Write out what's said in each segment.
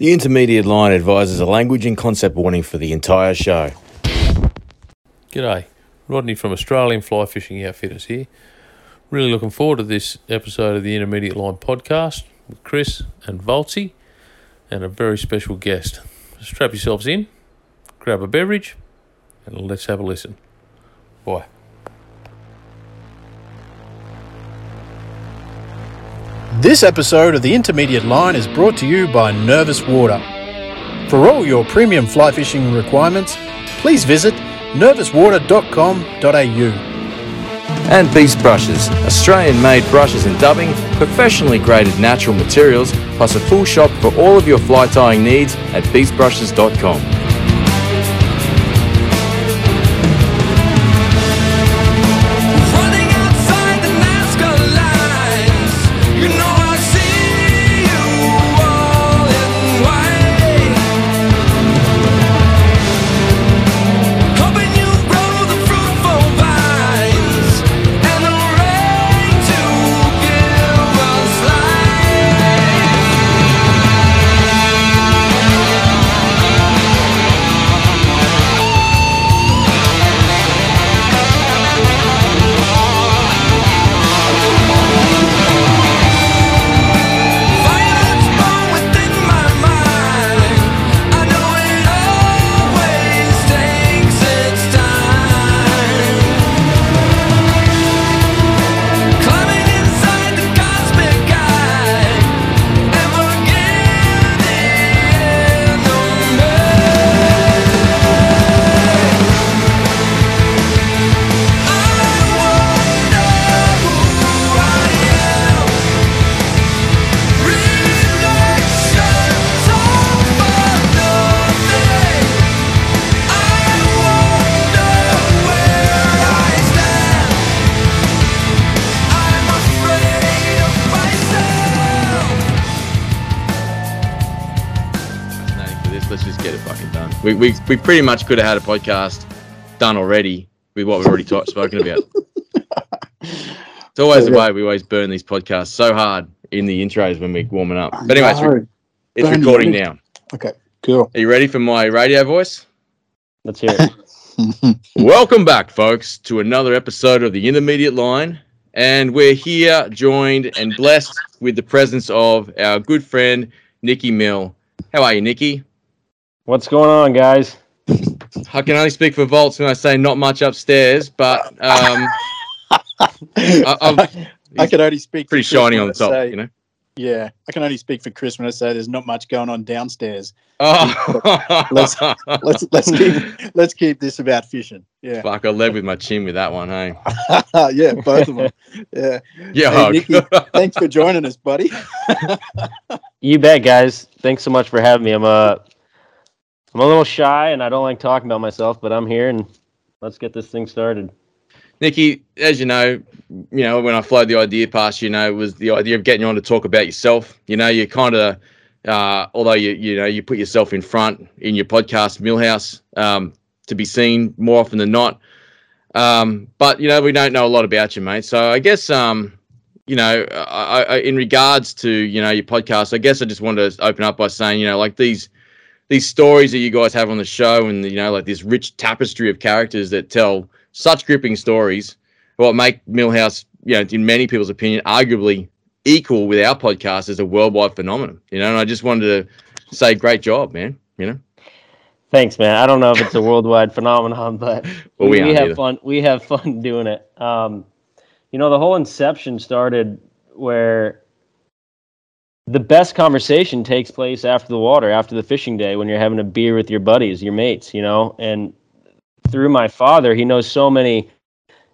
The intermediate line advises a language and concept warning for the entire show. G'day, Rodney from Australian Fly Fishing Outfitters here. Really looking forward to this episode of the Intermediate Line podcast with Chris and Voltsy and a very special guest. Strap yourselves in, grab a beverage, and let's have a listen. Bye. This episode of The Intermediate Line is brought to you by Nervous Water. For all your premium fly fishing requirements, please visit nervouswater.com.au. And Beast Brushes, Australian-made brushes and dubbing, professionally graded natural materials, plus a full shop for all of your fly tying needs at beastbrushes.com. We pretty much could have had a podcast done already with what we've already spoken about. It's always the way we always burn these podcasts so hard in the intros when we're warming up. But anyways, it's recording now. Okay, cool. Are you ready for my radio voice? Let's hear it. Welcome back, folks, to another episode of The Intermediate Line. And we're here joined and blessed with the presence of our good friend, Nicky Mill. How are you, Nicky? What's going on, guys? I can only speak for Volts when I say not much upstairs, but I can only speak. Pretty shiny on the top, you know. Yeah, I can only speak for Chris when I say there's not much going on downstairs. Oh, let's keep this about fishing. Yeah. Fuck, I led with my chin with that one, hey. Yeah, both of them. Yeah. Yeah. Hey, Nicky, thanks for joining us, buddy. You bet, guys. Thanks so much for having me. I'm a little shy, and I don't like talking about myself, but I'm here, and let's get this thing started. Nicky, as you know, when I flowed the idea past, it was the idea of getting you on to talk about yourself. You kind of, although you put yourself in front in your podcast, Millhouse, to be seen more often than not. But we don't know a lot about you, mate. So I guess, I in regards to your podcast, I guess I just wanted to open up by saying, like these stories that you guys have on the show and, like this rich tapestry of characters that tell such gripping stories, what make Millhouse, in many people's opinion, arguably equal with our podcast as a worldwide phenomenon, and I just wanted to say great job, man, Thanks, man. I don't know if it's a worldwide phenomenon, but well, we have either. We have fun doing it. The whole inception started where the best conversation takes place after the water, after the fishing day, when you're having a beer with your buddies, your mates, and through my father, he knows so many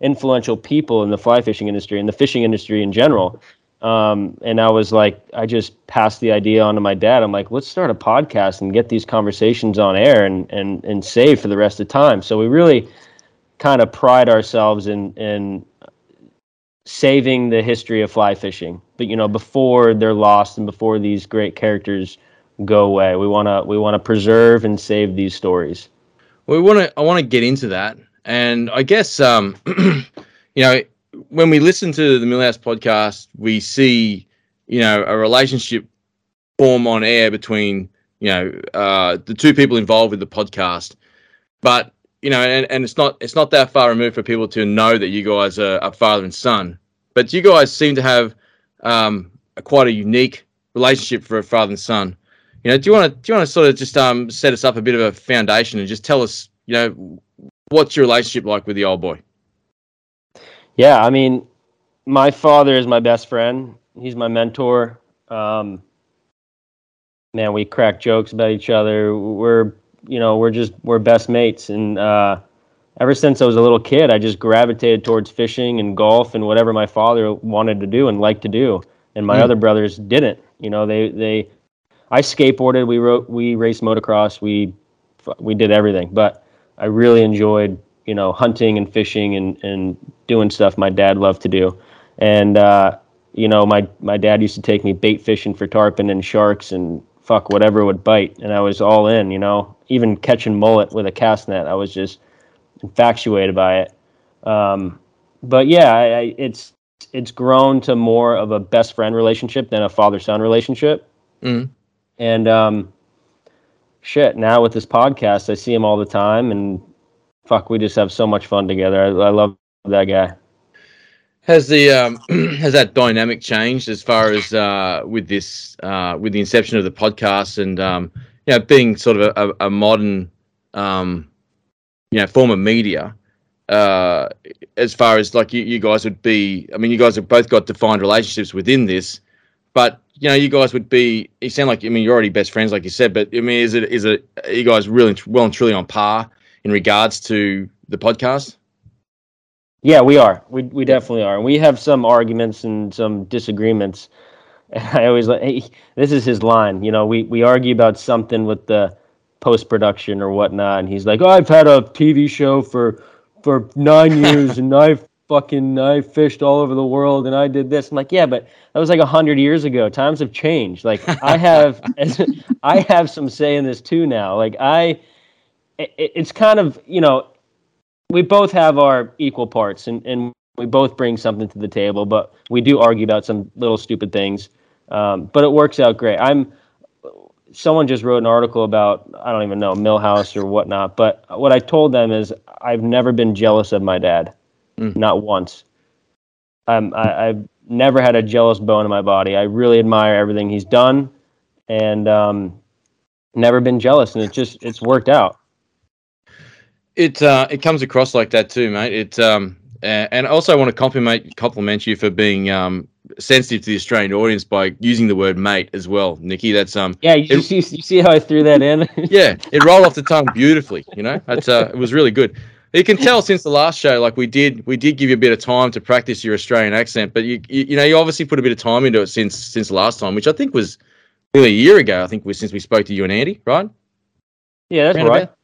influential people in the fly fishing industry and the fishing industry in general. And I was like, I just passed the idea on to my dad. I'm like, let's start a podcast and get these conversations on air and save for the rest of time. So we really kind of pride ourselves in saving the history of fly fishing, but before they're lost and before these great characters go away, we want to preserve and save these stories. I want to get into that, and I guess when we listen to the Millhouse podcast, we see a relationship form on air between you know, the two people involved with the podcast. But, you know, and it's not that far removed for people to know that you guys are father and son. But you guys seem to have quite a unique relationship for a father and son. You know, do you want to sort of just set us up a bit of a foundation and just tell us, you know, what's your relationship like with the old boy? Yeah, I mean, my father is my best friend. He's my mentor. Man, we crack jokes about each other. We're best mates. And ever since I was a little kid, I just gravitated towards fishing and golf and whatever my father wanted to do and liked to do. And my other brothers didn't. You know, I skateboarded. We raced motocross. We did everything. But I really enjoyed, you know, hunting and fishing and doing stuff my dad loved to do. And, you know, my dad used to take me bait fishing for tarpon and sharks and fuck whatever would bite. And I was all in, you know, even catching mullet with a cast net. I was just infatuated by it. But yeah, it's grown to more of a best friend relationship than a father-son relationship. Mm. And, shit, now with this podcast, I see him all the time and fuck, we just have so much fun together. I love that guy. Has the has that dynamic changed as far as with the inception of the podcast and you know, being sort of a modern you know, form of media, as far as like you guys would be? I mean, you guys have both got defined relationships within this, but you know, you guys would be. You sound like, I mean, you're already best friends, like you said. But I mean, is it are you guys really well and truly on par in regards to the podcast? Yeah, we are. We definitely are. And we have some arguments and some disagreements. And I always like, hey, this is his line. You know, we argue about something with the post-production or whatnot. And he's like, oh, I've had a TV show for 9 years and I fished all over the world and I did this. I'm like, yeah, but that was like 100 years ago. Times have changed. Like I have some say in this too now. Like it's kind of, you know, we both have our equal parts, and we both bring something to the table, but we do argue about some little stupid things. But it works out great. Someone just wrote an article about, I don't even know, Millhouse or whatnot, but what I told them is I've never been jealous of my dad, not once. I've never had a jealous bone in my body. I really admire everything he's done, and never been jealous, and it's worked out. It comes across like that too, mate. And I also want to compliment you for being sensitive to the Australian audience by using the word "mate" as well, Nikki. That's Yeah, you see how I threw that in? Yeah, it rolled off the tongue beautifully. You know, that's it was really good. You can tell since the last show, like we did give you a bit of time to practice your Australian accent, but you know you obviously put a bit of time into it since the last time, which I think was nearly a year ago. I think since we spoke to you and Andy, right? Yeah, that's right. About.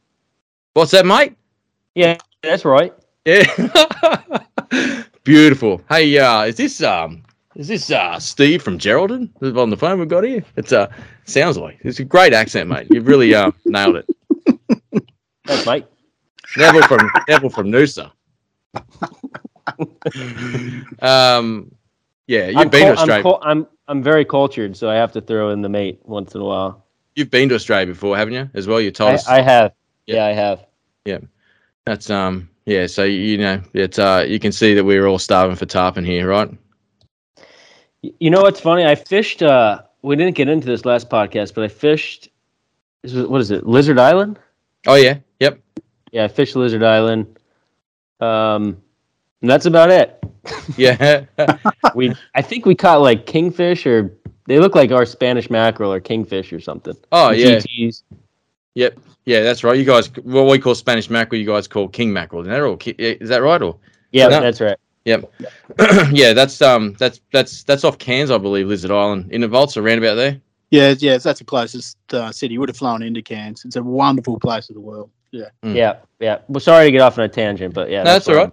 What's that, mate? Yeah, that's right. Yeah. Beautiful. Hey, is this Steve from Geraldton on the phone we've got here? It's sounds like it's a great accent, mate. You've really nailed it. Thanks, mate. Neville from Noosa. Yeah, you've been to Australia. I'm very cultured, so I have to throw in the mate once in a while. You've been to Australia before, haven't you? As well, you told us. I have. Yeah. Yeah, I have. Yeah. That's yeah, so you know, it's you can see that we're all starving for tarpon here, right? You know what's funny? I fished we didn't get into this last podcast, but I fished Lizard Island? Oh yeah. Yep. Yeah, I fished Lizard Island. And that's about it. Yeah. I think we caught like kingfish, or they look like our Spanish mackerel or kingfish or something. Oh yeah. GTs. Yep. Yeah, that's right. You guys, what we call Spanish mackerel, you guys call king mackerel. Is that right? Or yeah, no? That's right. Yep. Yeah, that's off Cairns, I believe, Lizard Island, in the vaults around about there. Yeah, that's the closest city. You would have flown into Cairns. It's a wonderful place in the world. Yeah. Mm. Yeah. Well, sorry to get off on a tangent, but yeah, no, that's all right.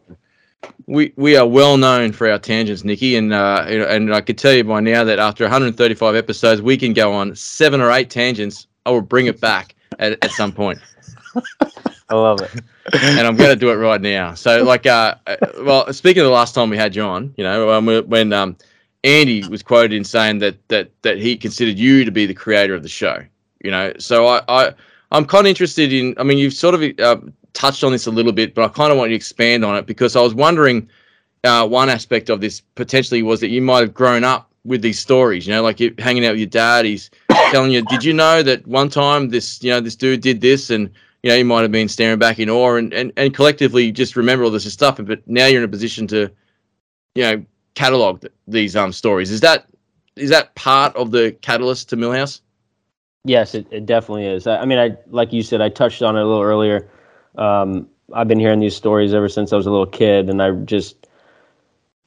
We are well known for our tangents, Nikki, and I could tell you by now that after 135 episodes, we can go on 7 or 8 tangents. I will bring it back. At some point. I love it. And I'm going to do it right now. So, like, well, speaking of the last time we had you on, you know, when Andy was quoted in saying that he considered you to be the creator of the show. you know. So I'm kind of interested in, I mean, you've sort of touched on this a little bit, but I kind of want you to expand on it, because I was wondering one aspect of this potentially was that you might have grown up with these stories, you know, like you're hanging out with your dad, he's telling you, did you know that one time this, you know, this dude did this, and, you know, you might have been staring back in awe and collectively just remember all this stuff, but now you're in a position to, you know, catalog these stories. Is that part of the catalyst to Millhouse? Yes, it definitely is. I mean, like you said, I touched on it a little earlier. I've been hearing these stories ever since I was a little kid, and I just,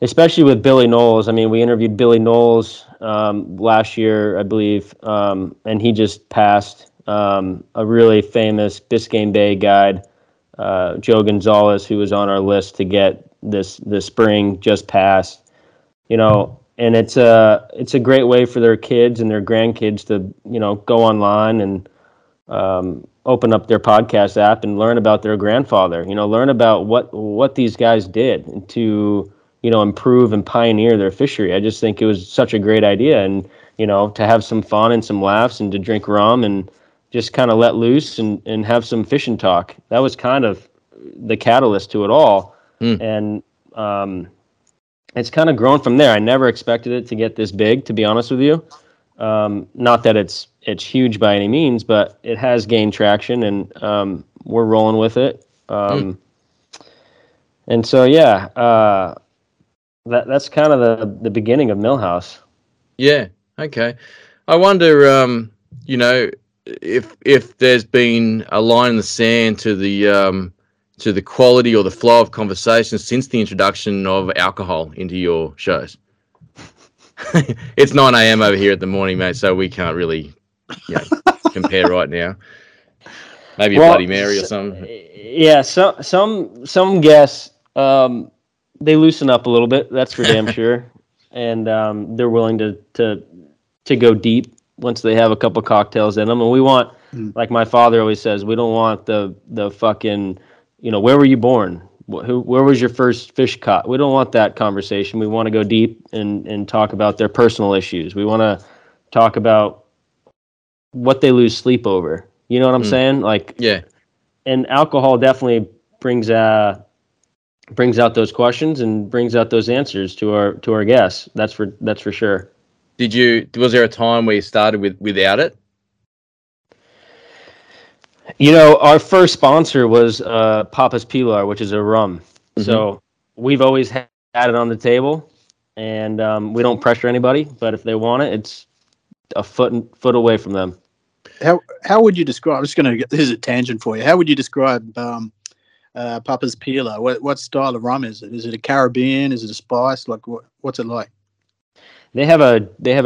especially with Billy Knowles. I mean, we interviewed Billy Knowles last year, I believe, and he just passed. A really famous Biscayne Bay guide, Joe Gonzalez, who was on our list to get this spring, just passed. You know, and it's a great way for their kids and their grandkids to, you know, go online and open up their podcast app and learn about their grandfather. You know, learn about what these guys did to, you know, improve and pioneer their fishery. I just think it was such a great idea, and, you know, to have some fun and some laughs and to drink rum and just kind of let loose and have some fishing talk. That was kind of the catalyst to it all. Mm. And it's kind of grown from there. I never expected it to get this big, to be honest with you. Not that it's huge by any means, but it has gained traction, and we're rolling with it. And so, yeah, that's kind of the beginning of Millhouse. Yeah. Okay. I wonder, you know, if there's been a line in the sand to the quality or the flow of conversation since the introduction of alcohol into your shows. It's 9 a.m. over here at the morning, mate, so we can't really, you know, compare right now. Maybe a Bloody Mary or something. Yeah, some guests, they loosen up a little bit, that's for damn sure. And they're willing to go deep once they have a couple cocktails in them. And we want, like my father always says, we don't want the fucking, you know, where were you born? Where was your first fish caught? We don't want that conversation. We want to go deep and talk about their personal issues. We want to talk about what they lose sleep over. You know what I'm saying? Like, yeah. And alcohol definitely brings out those questions and brings out those answers to our guests. That's for sure. Was there a time where you started without it? You know, our first sponsor was Papa's Pilar, which is a rum. Mm-hmm. So we've always had it on the table, and we don't pressure anybody. But if they want it, it's a foot away from them. How would you describe? I'm just going to get this is a tangent for you. How would you describe Papa's Pilar? What style of rum is it? Is it a Caribbean? Is it a spice? Like what's it like? They have a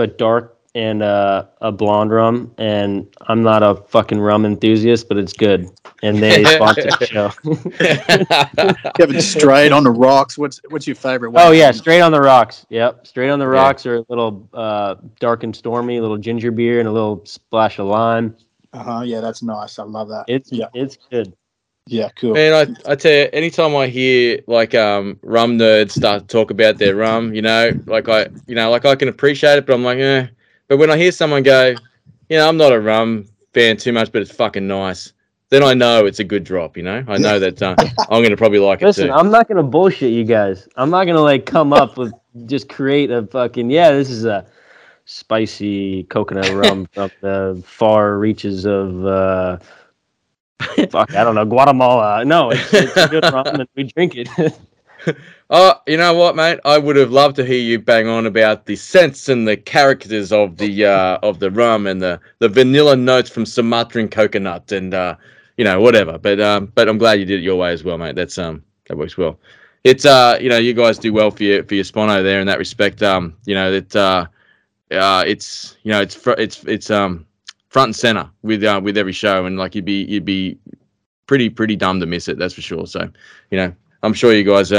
dark and a blonde rum, and I'm not a fucking rum enthusiast, but it's good. And they sponsored the show. Kevin, straight on the rocks. What's your favorite one? Oh yeah, straight on the rocks. Yep, straight on the rocks, or a little dark and stormy, a little ginger beer, and a little splash of lime. Yeah, that's nice. I love that. It's good. Yeah, cool. Man, I tell you, anytime I hear like rum nerds start to talk about their rum, you know, I can appreciate it, but I'm like, eh. But when I hear someone go, you know, I'm not a rum fan too much, but it's fucking nice, then I know it's a good drop, you know? I know that I'm going to probably like it too. Listen, I'm not going to bullshit you guys. I'm not going to like come up with just create a fucking, yeah, this is a spicy coconut rum from the far reaches of... fuck, I don't know, Guatemala. No, it's a good rum, and we drink it. Oh, you know what, mate? I would have loved to hear you bang on about the scents and the characters of the rum and the vanilla notes from Sumatran coconut and you know, whatever. But I'm glad you did it your way as well, mate. That's that works well. It's you know, you guys do well for your spono there in that respect. You know that it's, you know, it's front and center with every show, and like you'd be pretty dumb to miss it, that's for sure. So, you know, I'm sure you guys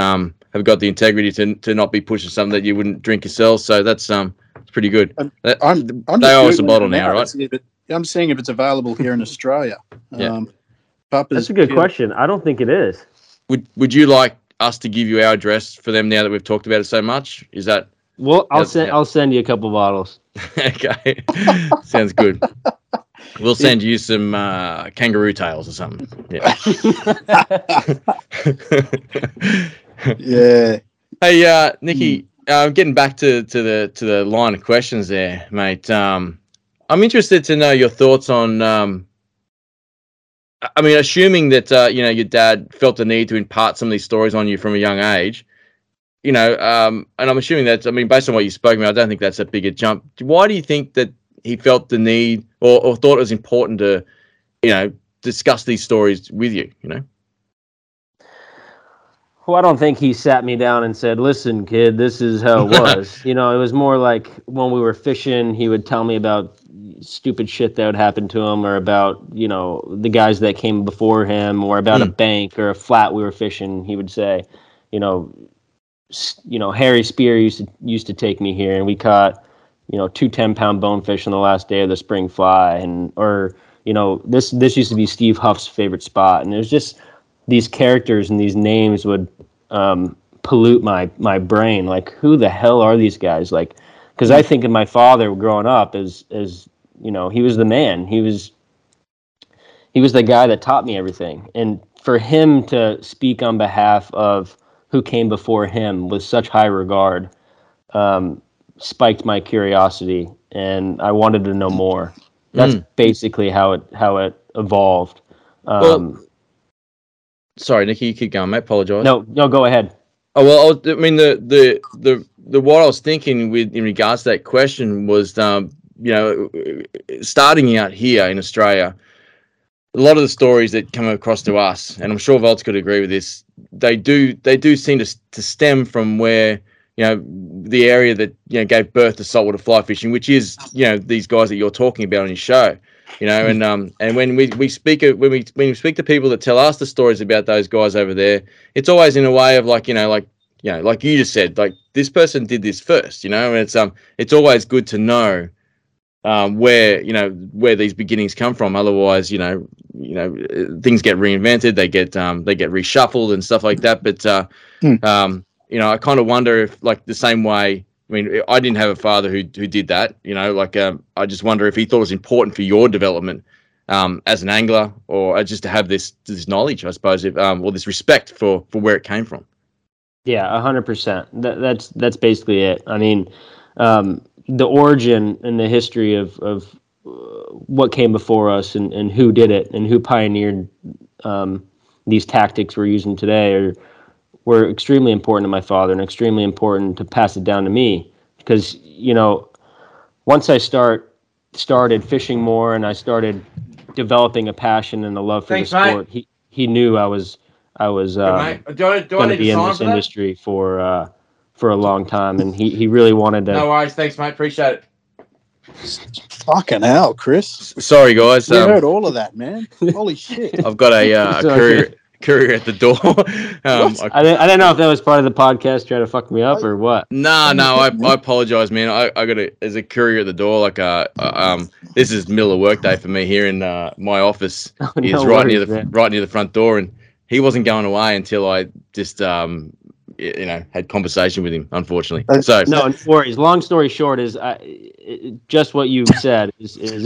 have got the integrity to not be pushing something that you wouldn't drink yourselves. So that's it's pretty good. I'm they owe us a bottle now, right? I'm seeing if it's available here in Australia. Yeah. That's a good question. I don't think it is. Would you like us to give you our address for them now that we've talked about it so much? Is that? Well, I'll send you a couple bottles. Okay, sounds good. We'll send you some kangaroo tails or something. Yeah. Yeah. Hey, Nikki, getting back to the line of questions there, mate. I'm interested to know your thoughts on. I mean, assuming that your dad felt the need to impart some of these stories on you from a young age, and I'm assuming that. I mean, based on what you spoke about, I don't think that's a bigger jump. Why do you think that he felt the need or thought it was important to, discuss these stories with you? Well, I don't think he sat me down and said, "Listen, kid, this is how it was." It was more like when we were fishing, he would tell me about stupid shit that would happen to him, or about, the guys that came before him, or about a bank or a flat we were fishing. He would say, Harry Spear used to take me here, and we caught, 2 10-pound bonefish on the last day of the spring fly, or this used to be Steve Huff's favorite spot, and it was just. These characters and these names would pollute my brain. Like, who the hell are these guys? Like, because I think of my father growing up as he was the man. He was the guy that taught me everything. And for him to speak on behalf of who came before him with such high regard spiked my curiosity, and I wanted to know more. That's basically how it evolved. Sorry, Nikki, you keep going, mate. Apologise. No, go ahead. Oh well, what I was thinking in regards to that question was, starting out here in Australia, a lot of the stories that come across to us, and I'm sure Volts could agree with this, they do seem to stem from where the area that gave birth to saltwater fly fishing, which is these guys that you're talking about on your show. And when we speak to people that tell us the stories about those guys over there, it's always in a way of like you just said, like this person did this first, and it's always good to know, where these beginnings come from. Otherwise, things get reinvented, they get reshuffled and stuff like that. But, I kind of wonder if like the same way, I mean, I didn't have a father who did that, I just wonder if he thought it was important for your development as an angler, or just to have this knowledge, I suppose, or this respect for where it came from. Yeah, 100%. That's basically it. I mean, the origin and the history of what came before us and who did it and who pioneered these tactics we're using today were extremely important to my father and extremely important to pass it down to me, because once I started fishing more and I started developing a passion and a love for the sport, mate. He knew I was going to be in this industry for a long time, and he really wanted to. No worries, thanks, mate. Appreciate it. Fucking hell, Chris. Sorry, guys. We heard all of that, man. Holy shit! I've got a courier. Courier at the door. I don't know if that was part of the podcast trying to fuck me up or what. No, I apologize, man. I got as a courier at the door. Like, this is middle of work day for me here in my office. Right near the front door, and he wasn't going away until I just had conversation with him. Unfortunately, so no worries. Long story short is just what you said is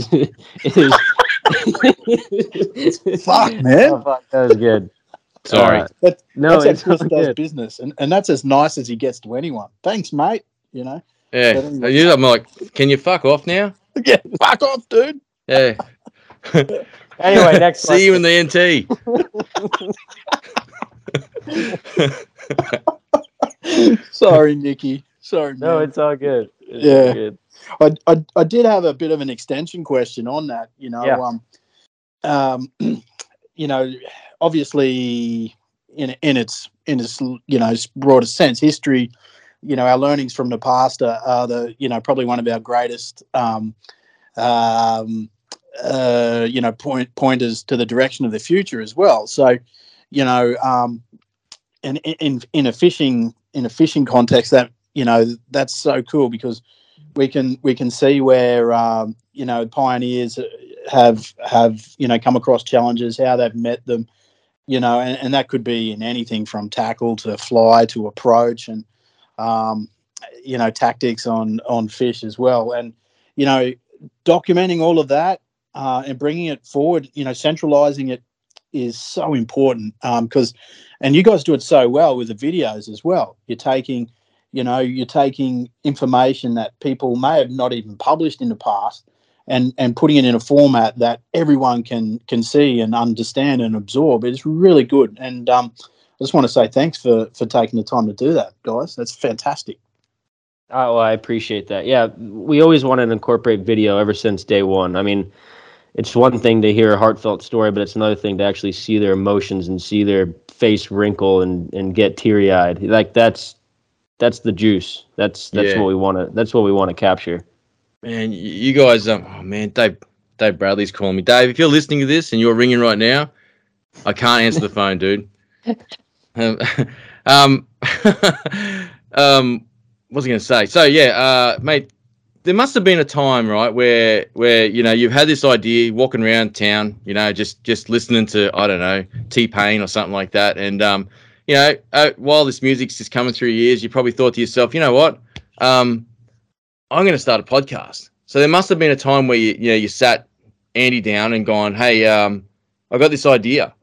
fuck, man. Oh, fuck, that was good. Sorry. That's how Chris does business, and that's as nice as he gets to anyone. Thanks, mate. Yeah. Anyway. I'm like, can you fuck off now? Yeah, fuck off, dude. Yeah. Anyway, next. See you in the NT. Sorry, Nikki. Sorry. No, man. It's all good. It's all good. I did have a bit of an extension question on that. Yeah. Obviously in its broader sense, history, our learnings from the past are the, probably one of our greatest, pointers to the direction of the future as well. So, and in a fishing context, that, that's so cool, because we can see where pioneers have come across challenges, how they've met them, and that could be in anything from tackle to fly to approach, and tactics on fish as well, and documenting all of that and bringing it forward, you know, centralizing it is so important, because, and you guys do it so well with the videos as well. You're taking, you know, you're taking information that people may have not even published in the past, and putting it in a format that everyone can see and understand and absorb. It's really good. And I just want to say thanks for taking the time to do that, guys. That's fantastic. Oh, I appreciate that. Yeah, we always wanted to incorporate video ever since day one. I mean, it's one thing to hear a heartfelt story, but it's another thing to actually see their emotions and see their face wrinkle and get teary-eyed. Like, that's the juice. That's what we want to. That's what we want to capture. Man, you guys, oh man, Dave Bradley's calling me. Dave, if you're listening to this and you're ringing right now, I can't answer the phone, dude. What was I going to say? So yeah, mate, there must have been a time, right, where you know, you've had this idea, walking around town, you know, just listening to, I don't know, T-Pain or something like that, and you know, while this music's just coming through your ears, you probably thought to yourself, you know what, I'm going to start a podcast. So there must have been a time where you sat Andy down and gone, hey, I got this idea.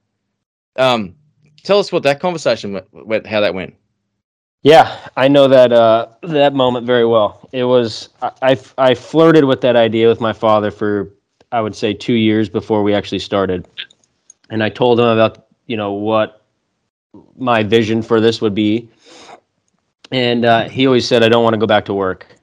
Tell us what that conversation went, how that went. Yeah, I know that moment very well. It was, I flirted with that idea with my father for, I would say, 2 years before we actually started. And I told him about, you know, what my vision for this would be. And he always said, I don't want to go back to work.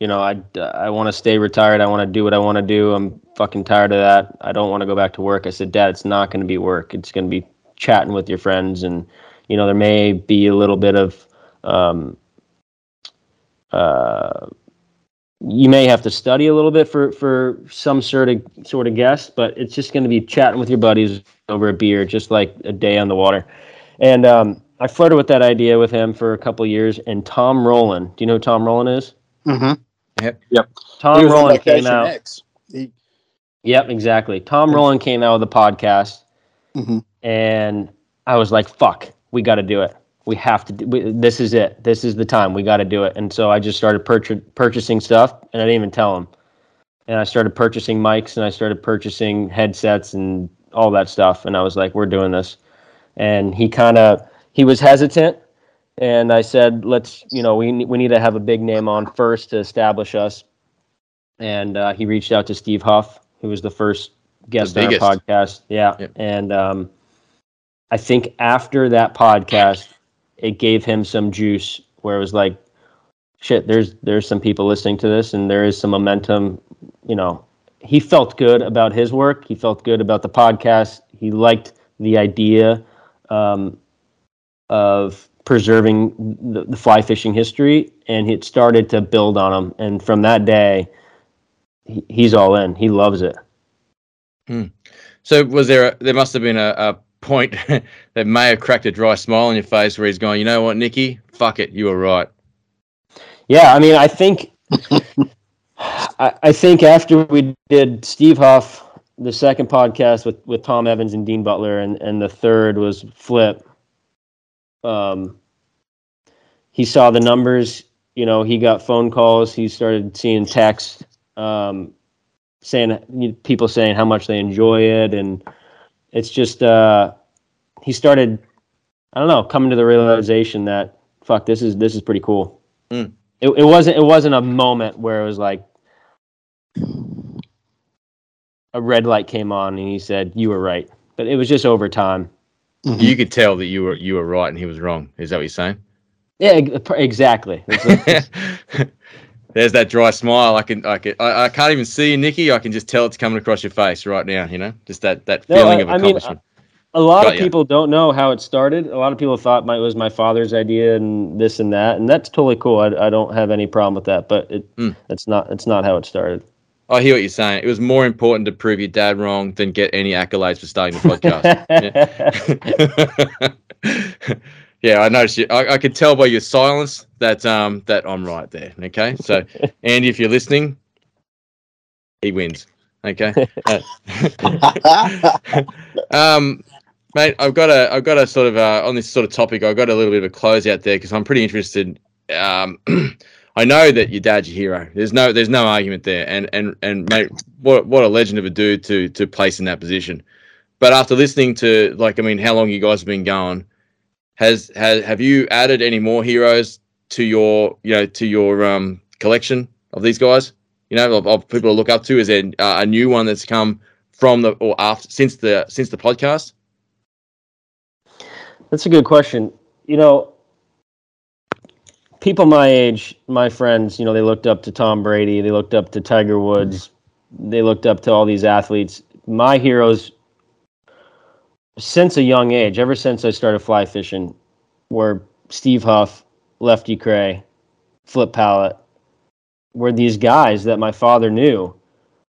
You know, I want to stay retired. I want to do what I want to do. I'm fucking tired of that. I don't want to go back to work. I said, Dad, it's not going to be work. It's going to be chatting with your friends. And, you know, there may be a little bit of, you may have to study a little bit for some sort of guest, but it's just going to be chatting with your buddies over a beer, just like a day on the water. And I flirted with that idea with him for a couple of years. And Tom Rowland, do you know who Tom Rowland is? Mm-hmm. Yep. Tom Rowland came out. Yep, exactly. Tom Rowland came out with a podcast, mm-hmm. and I was like, "Fuck, we got to do it. We have to. This is it. This is the time. We got to do it." And so I just started purchasing stuff, and I didn't even tell him. And I started purchasing mics, and I started purchasing headsets, and all that stuff. And I was like, "We're doing this." And he was hesitant. And I said, let's, you know, we need to have a big name on first to establish us. And he reached out to Steve Huff, who was the first guest on our podcast. Yeah. Yep. And I think after that podcast, it gave him some juice where it was like, shit, there's some people listening to this and there is some momentum. You know, he felt good about his work. He felt good about the podcast. He liked the idea of preserving the fly fishing history, and it started to build on him. And from that day, he's all in. He loves it. Hmm. So was there? There must have been a point that may have cracked a dry smile on your face where he's going, you know what, Nicky, fuck it, you were right. Yeah, I mean, I think, I think after we did Steve Huff, the second podcast with Tom Evans and Dean Butler, and the third was Flip. He saw the numbers, you know, he got phone calls, he started seeing texts, saying people saying how much they enjoy it. And it's just, he started, I don't know, coming to the realization that, fuck, this is pretty cool. Mm. It wasn't a moment where it was like a red light came on and he said, you were right. But it was just over time. Mm-hmm. You could tell that you were right and he was wrong. Is that what you're saying? Yeah, exactly. There's that dry smile. I can't even see you, Nicky. I can just tell it's coming across your face right now. You know, just that feeling of accomplishment. I mean, a lot of people don't know how it started. A lot of people thought it was my father's idea and this and that's totally cool. I don't have any problem with that, but it's not how it started. I hear what you're saying. It was more important to prove your dad wrong than get any accolades for starting the podcast. Yeah. Yeah, I noticed you. I could tell by your silence that I'm right there. Okay, so Andy, if you're listening, he wins. Okay, mate, I've got a sort of on this sort of topic. I've got a little bit of a close out there because I'm pretty interested. I know that your dad's your hero. There's no argument there. And mate, what a legend of a dude to place in that position. But after listening to, like, I mean, how long you guys have been going, have you added any more heroes to your, you know, to your collection of these guys? You know, of people to look up to. Is there a new one that's come from the or after since the podcast? That's a good question. You know, people my age, my friends, you know, they looked up to Tom Brady, they looked up to Tiger Woods, they looked up to all these athletes. My heroes, since a young age, ever since I started fly fishing, were Steve Huff, Lefty Kreh, Flip Pallot, were these guys that my father knew.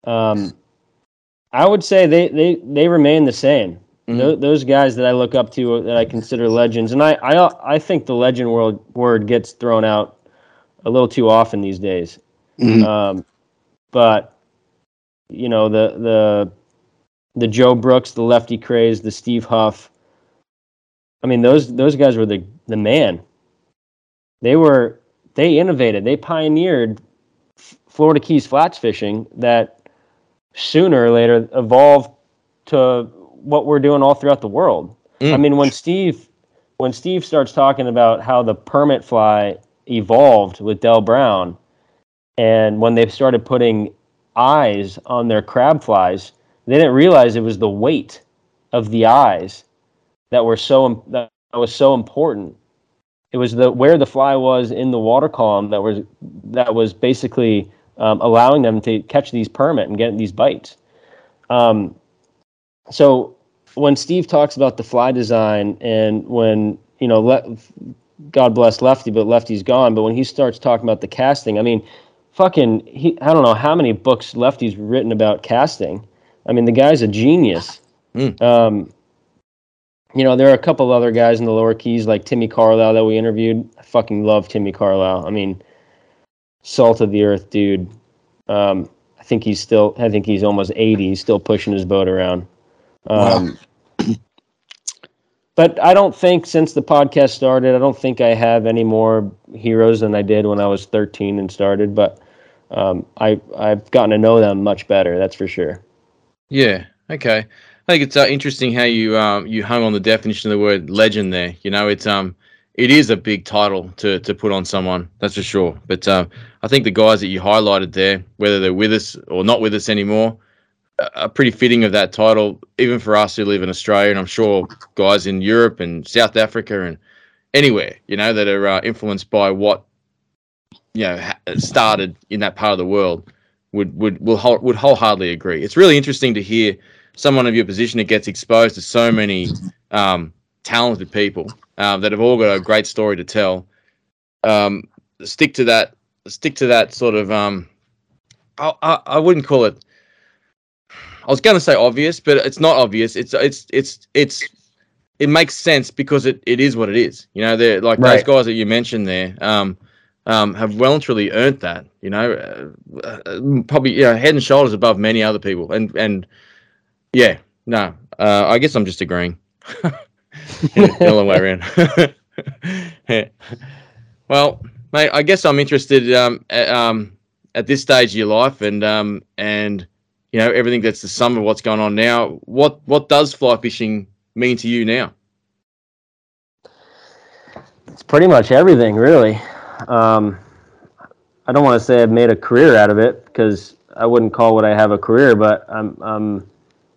I would say they remain the same. Mm-hmm. Those guys that I look up to, that I consider legends, and I think the legend word gets thrown out a little too often these days. Mm-hmm. But you know, the Joe Brooks, the Lefty Kreh, the Steve Huff. I mean, those guys were the man. They innovated. They pioneered Florida Keys flats fishing that sooner or later evolved to what we're doing all throughout the world. Mm. I mean, when Steve starts talking about how the permit fly evolved with Del Brown, and when they started putting eyes on their crab flies, they didn't realize it was the weight of the eyes that was so important. It was where the fly was in the water column that was basically allowing them to catch these permit and get these bites. So when Steve talks about the fly design, and when, you know, God bless Lefty, but Lefty's gone, but when he starts talking about the casting, I mean, I don't know how many books Lefty's written about casting. I mean, the guy's a genius. Mm. You know, there are a couple other guys in the lower keys, like Timmy Carlisle that we interviewed. I fucking love Timmy Carlisle. I mean, salt of the earth, dude. I think he's almost 80. He's still pushing his boat around. But I don't think since the podcast started, I don't think I have any more heroes than I did when I was 13 and started, but I've gotten to know them much better, that's for sure. Yeah, okay. I think it's interesting how you hung on the definition of the word legend there. You know, it is a big title to put on someone, that's for sure. But I think the guys that you highlighted there, whether they're with us or not with us anymore, are pretty fitting of that title, even for us who live in Australia, and I'm sure guys in Europe and South Africa and anywhere, you know, that are influenced by what, you know, started in that part of the world would wholeheartedly agree. It's really interesting to hear someone of your position that gets exposed to so many talented people that have all got a great story to tell. Stick to that sort of I wouldn't call it, I was going to say obvious, but it's not obvious. It makes sense because it is what it is. You know, they're like right. Those guys that you mentioned there have well and truly earned that, you know, probably, you know, head and shoulders above many other people. And yeah, no, I guess I'm just agreeing. The long way around. Yeah. Well, mate, I guess I'm interested at this stage of your life and you know, everything that's the sum of what's going on now. What does fly fishing mean to you now? It's pretty much everything, really. I don't want to say I've made a career out of it, because I wouldn't call what I have a career, but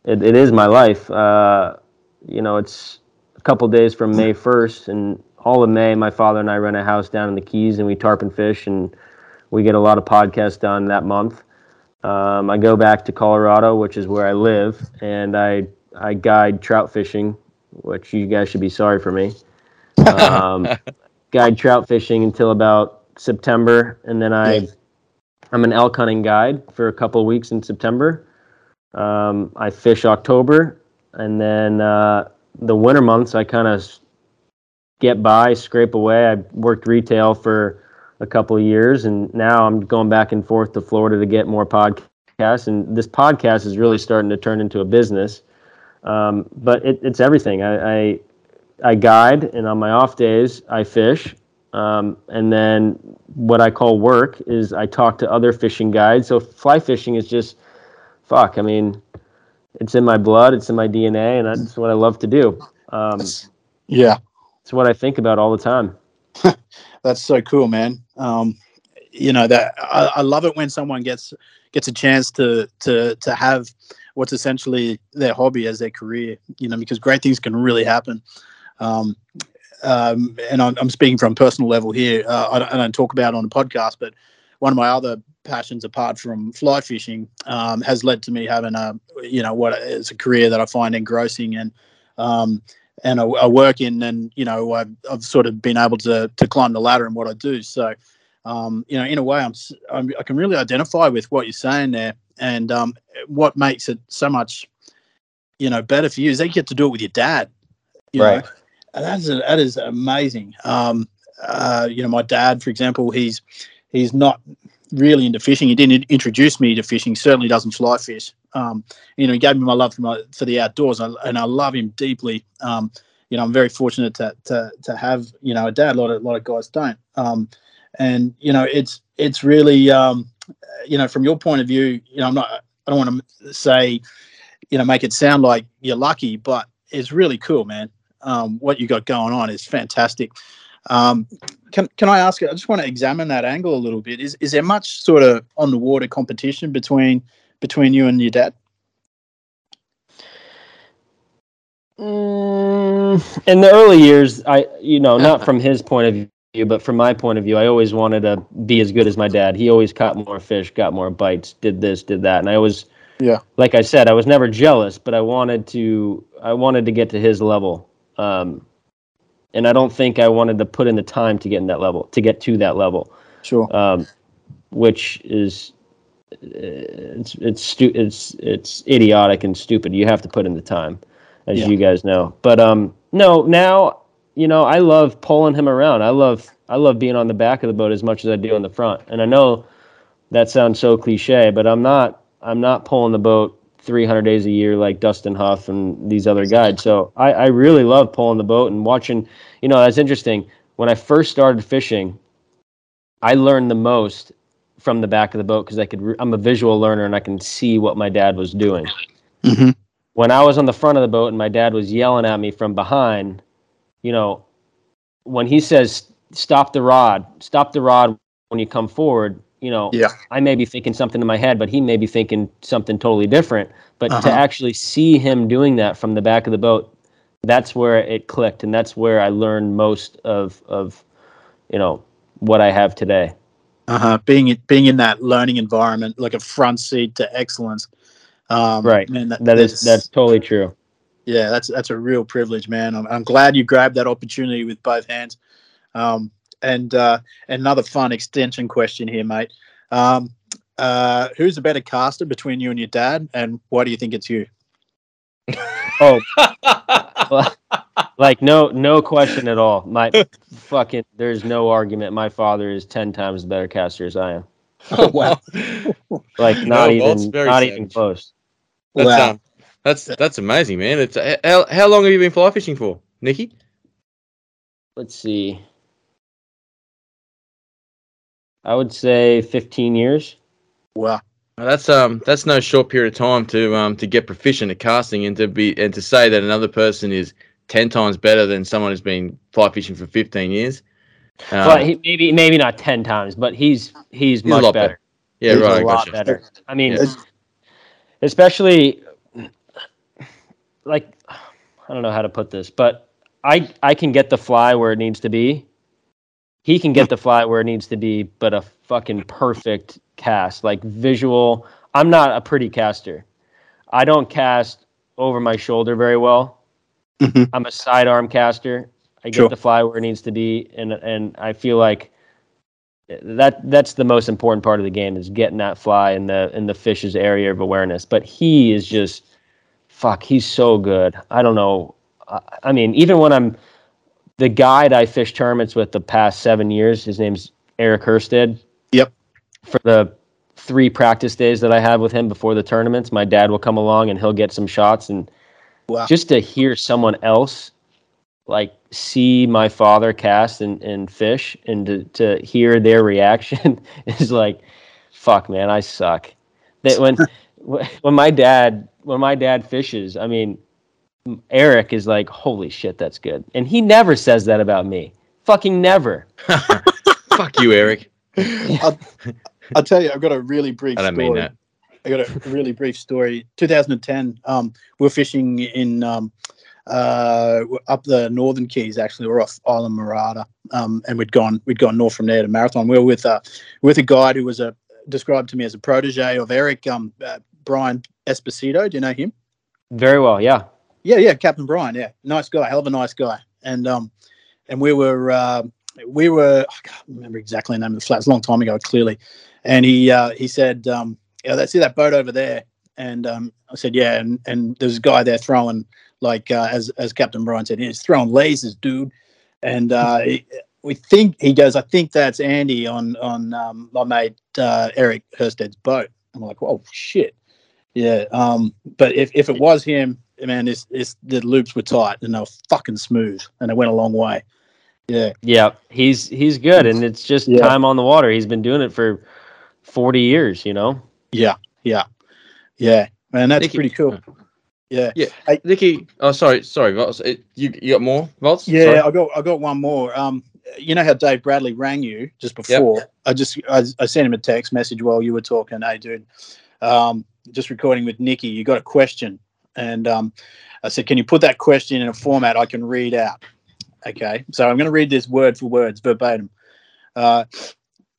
it is my life. You know, it's a couple days from May 1st, and all of May, my father and I rent a house down in the Keys, and we tarpon fish, and we get a lot of podcasts done that month. I go back to Colorado, which is where I live, and I guide trout fishing, which you guys should be sorry for me. Guide trout fishing until about September, and then I'm an elk hunting guide for a couple of weeks in September. I fish October, and then the winter months I kind of get by, scrape away. I worked retail for a couple of years, and now I'm going back and forth to Florida to get more podcasts, and this podcast is really starting to turn into a business. But it's everything. I guide, and on my off days I fish, And then what I call work is I talk to other fishing guides. So fly fishing is just, I mean, it's in my blood, it's in my DNA, and that's what I love to do. Yeah. It's what I think about all the time. That's so cool, man. You know, that I love it when someone gets a chance to have what's essentially their hobby as their career, you know, because great things can really happen. And I'm speaking from personal level here. I don't talk about it on a podcast, but one of my other passions apart from fly fishing has led to me having a, you know, what is a career that I find engrossing and I work in, and, you know, I've sort of been able to climb the ladder in what I do. So, you know, in a way I can really identify with what you're saying there, and what makes it so much, you know, better for you is that you get to do it with your dad, you right. know? And that is amazing. You know, my dad, for example, he's not really into fishing. He didn't introduce me to fishing, certainly doesn't fly fish. You know, he gave me my love for the outdoors, and I love him deeply. You know, I'm very fortunate to have, you know, a dad. A lot of guys don't. And you know, it's really, you know, from your point of view, you know, I don't want to say, you know, make it sound like you're lucky, but it's really cool, man. What you got going on is fantastic. Can I ask you, I just want to examine that angle a little bit. Is there much sort of on the water competition between you and your dad? In the early years, you know, not from his point of view, but from my point of view, I always wanted to be as good as my dad. He always caught more fish, got more bites, did this, did that. And I always, like I said, I was never jealous, but I wanted to get to his level. And I don't think I wanted to put in the time to get to that level. Sure. Which is, it's idiotic and stupid. You have to put in the time, as you guys know. But no, now, you know, I love pulling him around. I love being on the back of the boat as much as I do on the front. And I know that sounds so cliche, but I'm not pulling the boat 300 days a year like Dustin Huff and these other guys. So I really love pulling the boat and watching. You know, that's interesting. When I first started fishing, I learned the most from the back of the boat because I'm a visual learner and I can see what my dad was doing. Mm-hmm. When I was on the front of the boat and my dad was yelling at me from behind, you know, when he says, stop the rod when you come forward, you know, I may be thinking something in my head, but he may be thinking something totally different. But to actually see him doing that from the back of the boat, that's where it clicked. And that's where I learned most of you know, what I have today. Being in that learning environment, like a front seat to excellence. Right. Man, that's totally true. Yeah. That's a real privilege, man. I'm glad you grabbed that opportunity with both hands. And another fun extension question here, mate. Who's a better caster between you and your dad, and why do you think it's you? Oh, well, like no question at all. There's no argument. My father is 10 times better caster as I am. Oh, wow. Like not even close. That's, wow. That's amazing, man. It's how long have you been fly fishing for, Nicky? Let's see. I would say 15 years. Wow, that's no short period of time to get proficient at casting, and to say that another person is 10 times better than someone who's been fly fishing for 15 years. Well, maybe not 10 times, but he's much better. Yeah, he's right. A lot better. I mean, especially like I don't know how to put this, but I can get the fly where it needs to be. He can get the fly where it needs to be, but a fucking perfect cast, like visual. I'm not a pretty caster. I don't cast over my shoulder very well. Mm-hmm. I'm a sidearm caster. I get the fly where it needs to be, and I feel like that's the most important part of the game is getting that fly in the fish's area of awareness. But he is just, he's so good. I don't know. I mean, even when I'm the guide I fished tournaments with the past 7 years, his name's Eric Herstedt. Yep. For the 3 practice days that I have with him before the tournaments, my dad will come along and he'll get some shots. And just to hear someone else, like, see my father cast and fish, and to hear their reaction is like, fuck, man, I suck. That when my dad fishes, I mean, Eric is like, holy shit, that's good. And he never says that about me. Fucking never. Fuck you, Eric. I'll tell you, I've got a really brief story. I don't mean that. I got a really brief story. 2010, we were fishing in up the Northern Keys, actually. We're off Islamorada, and we'd gone north from there to Marathon. We were with a guide who was described to me as a protege of Eric, Brian Esposito. Do you know him? Very well, yeah. Yeah, Captain Brian. Yeah, nice guy, hell of a nice guy. And we were, I can't remember exactly the name of the flat. It's a long time ago, clearly. And he said, "Yeah, see that boat over there?" And I said, "Yeah." And there's a guy there throwing. Like, as Captain Brian said, he's throwing lasers, dude. And we think he goes, "I think that's Andy on my mate Eric Herstedt's boat." I'm like, "Oh shit, yeah." But if it was him, man, the loops were tight and they were fucking smooth, and it went a long way. Yeah. He's good, and it's just time on the water. He's been doing it for 40 years, you know. Yeah. Man, that's pretty cool. Yeah. Nicky. Oh, sorry, Volts. You got more, Volts? Yeah, sorry. I got one more. You know how Dave Bradley rang you just before? Yep. I sent him a text message while you were talking. "Hey, dude, just recording with Nicky. You got a question?" And I said, "Can you put that question in a format I can read out?" Okay, so I'm going to read this word for words, verbatim.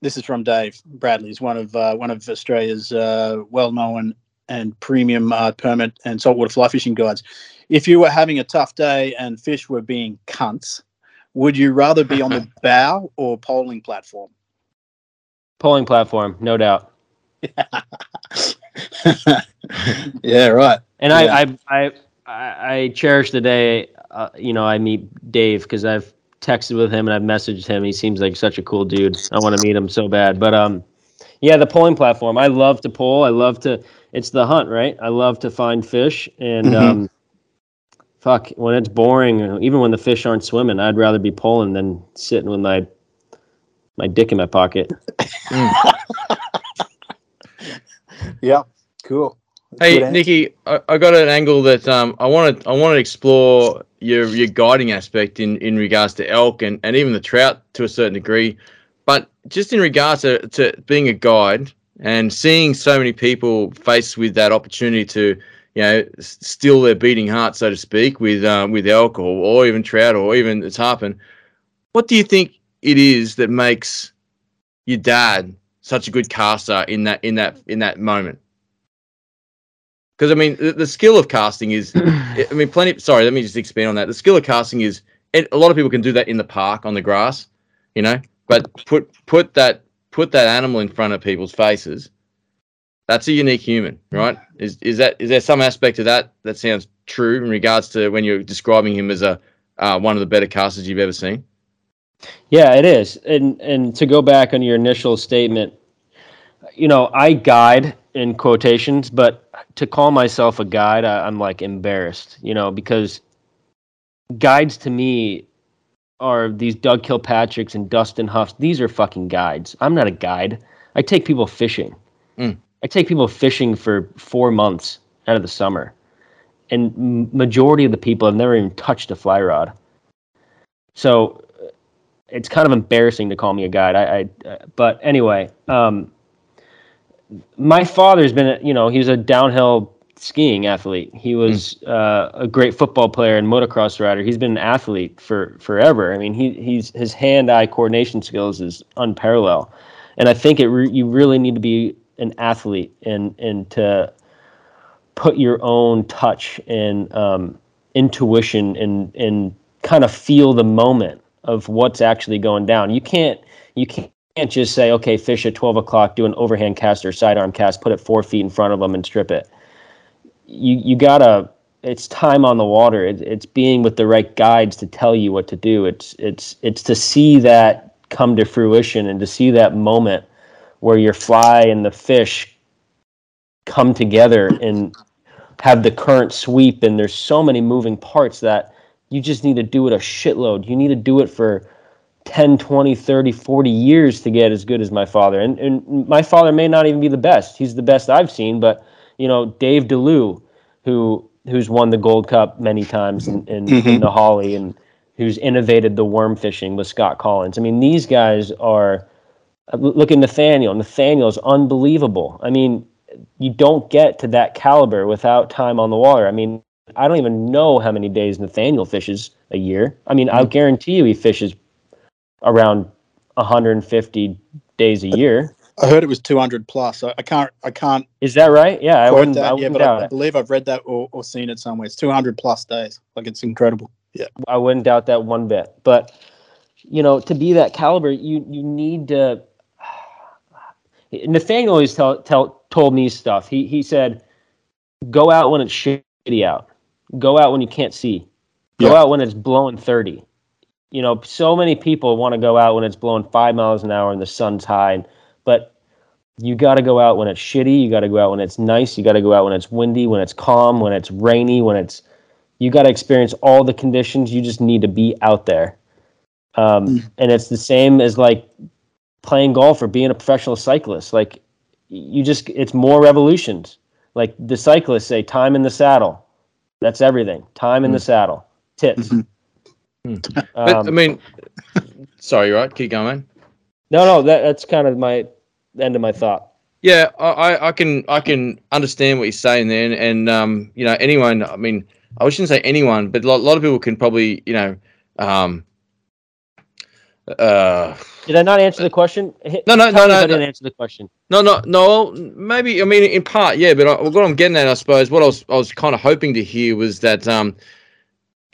This is from Dave Bradley. He's one of Australia's well-known and premium permit and saltwater fly fishing guides. "If you were having a tough day and fish were being cunts, would you rather be on the bow or polling platform?" Polling platform, no doubt. Yeah, right. And yeah. I cherish the day, I meet Dave, because I've texted with him and I've messaged him. He seems like such a cool dude. I want to meet him so bad. But yeah, the polling platform. I love to pull. I love to. It's the hunt, right? I love to find fish, and when it's boring, even when the fish aren't swimming, I'd rather be pulling than sitting with my dick in my pocket. Yeah, cool. Hey, Nicky, I got an angle that I want to explore your guiding aspect in regards to elk and even the trout to a certain degree, but just in regards to being a guide. And seeing so many people faced with that opportunity to, still their beating heart, so to speak, with elk or even trout or even the tarpon, what do you think it is that makes your dad such a good caster in that moment? Because I mean, the skill of casting is, plenty. Sorry, let me just expand on that. The skill of casting is, a lot of people can do that in the park on the grass, but put that animal in front of people's faces. That's a unique human, right? Is there some aspect of that sounds true in regards to when you're describing him as a one of the better casters you've ever seen? Yeah, it is. And to go back on your initial statement, I guide in quotations, but to call myself a guide, I'm like embarrassed, because guides to me are these Doug Kilpatricks and Dustin Huffs. These are fucking guides. I'm not a guide. I take people fishing. I take people fishing for 4 months out of the summer. And majority of the people have never even touched a fly rod. So it's kind of embarrassing to call me a guide. But anyway, my father's been, he was a downhill skiing athlete. He was a great football player and motocross rider. He's been an athlete for forever. I mean, his hand-eye coordination skills is unparalleled, and I think you really need to be an athlete and to put your own touch and intuition and kind of feel the moment of what's actually going down. You can't just say, okay, fish at 12 o'clock, do an overhand cast or sidearm cast, put it 4 feet in front of them and strip it. You gotta. It's time on the water. It's being with the right guides to tell you what to do. It's to see that come to fruition and to see that moment where your fly and the fish come together and have the current sweep. And there's so many moving parts that You just need to do it a shitload. You need to do it for 10, 20, 30, 40 years to get as good as my father. And my father may not even be the best. He's the best I've seen. But, you know, Dave DeLue, who's won the Gold Cup many times in the Holly, and who's innovated the worm fishing with Scott Collins. I mean, these guys are – look at Nathaniel. Nathaniel's unbelievable. I mean, you don't get to that caliber without time on the water. I mean, I don't even know how many days Nathaniel fishes a year. I mean, I'll guarantee you he fishes around 150 days a year. I heard it was 200 plus. I can't. Is that right? Yeah, I wouldn't doubt it. I believe I've read that or seen it somewhere. It's 200 plus days. Like, it's incredible. Yeah, I wouldn't doubt that one bit. But, you know, to be that caliber, you need to. Nathaniel always told me stuff. He said, "Go out when it's shitty out. Go out when you can't see. Go out when it's blowing 30." You know, so many people want to go out when it's blowing 5 miles an hour and the sun's high. But you got to go out when it's shitty. You got to go out when it's nice. You got to go out when it's windy, when it's calm, when it's rainy, when it's. You got to experience all the conditions. You just need to be out there. And it's the same as like playing golf or being a professional cyclist. Like, you just, it's more revolutions. Like the cyclists say, time in the saddle. That's everything. Time in the saddle. Tits. But, I mean, sorry, right? Keep going. No, that's kind of my. End of my thought. Yeah, I can understand what you're saying there, and you know, anyone. I mean, I shouldn't say anyone, but a lot of people can probably, you know. Did I not answer the question? No. I didn't answer the question. No. Maybe, I mean, in part, yeah. But what I'm getting at, I suppose, what I was kind of hoping to hear was that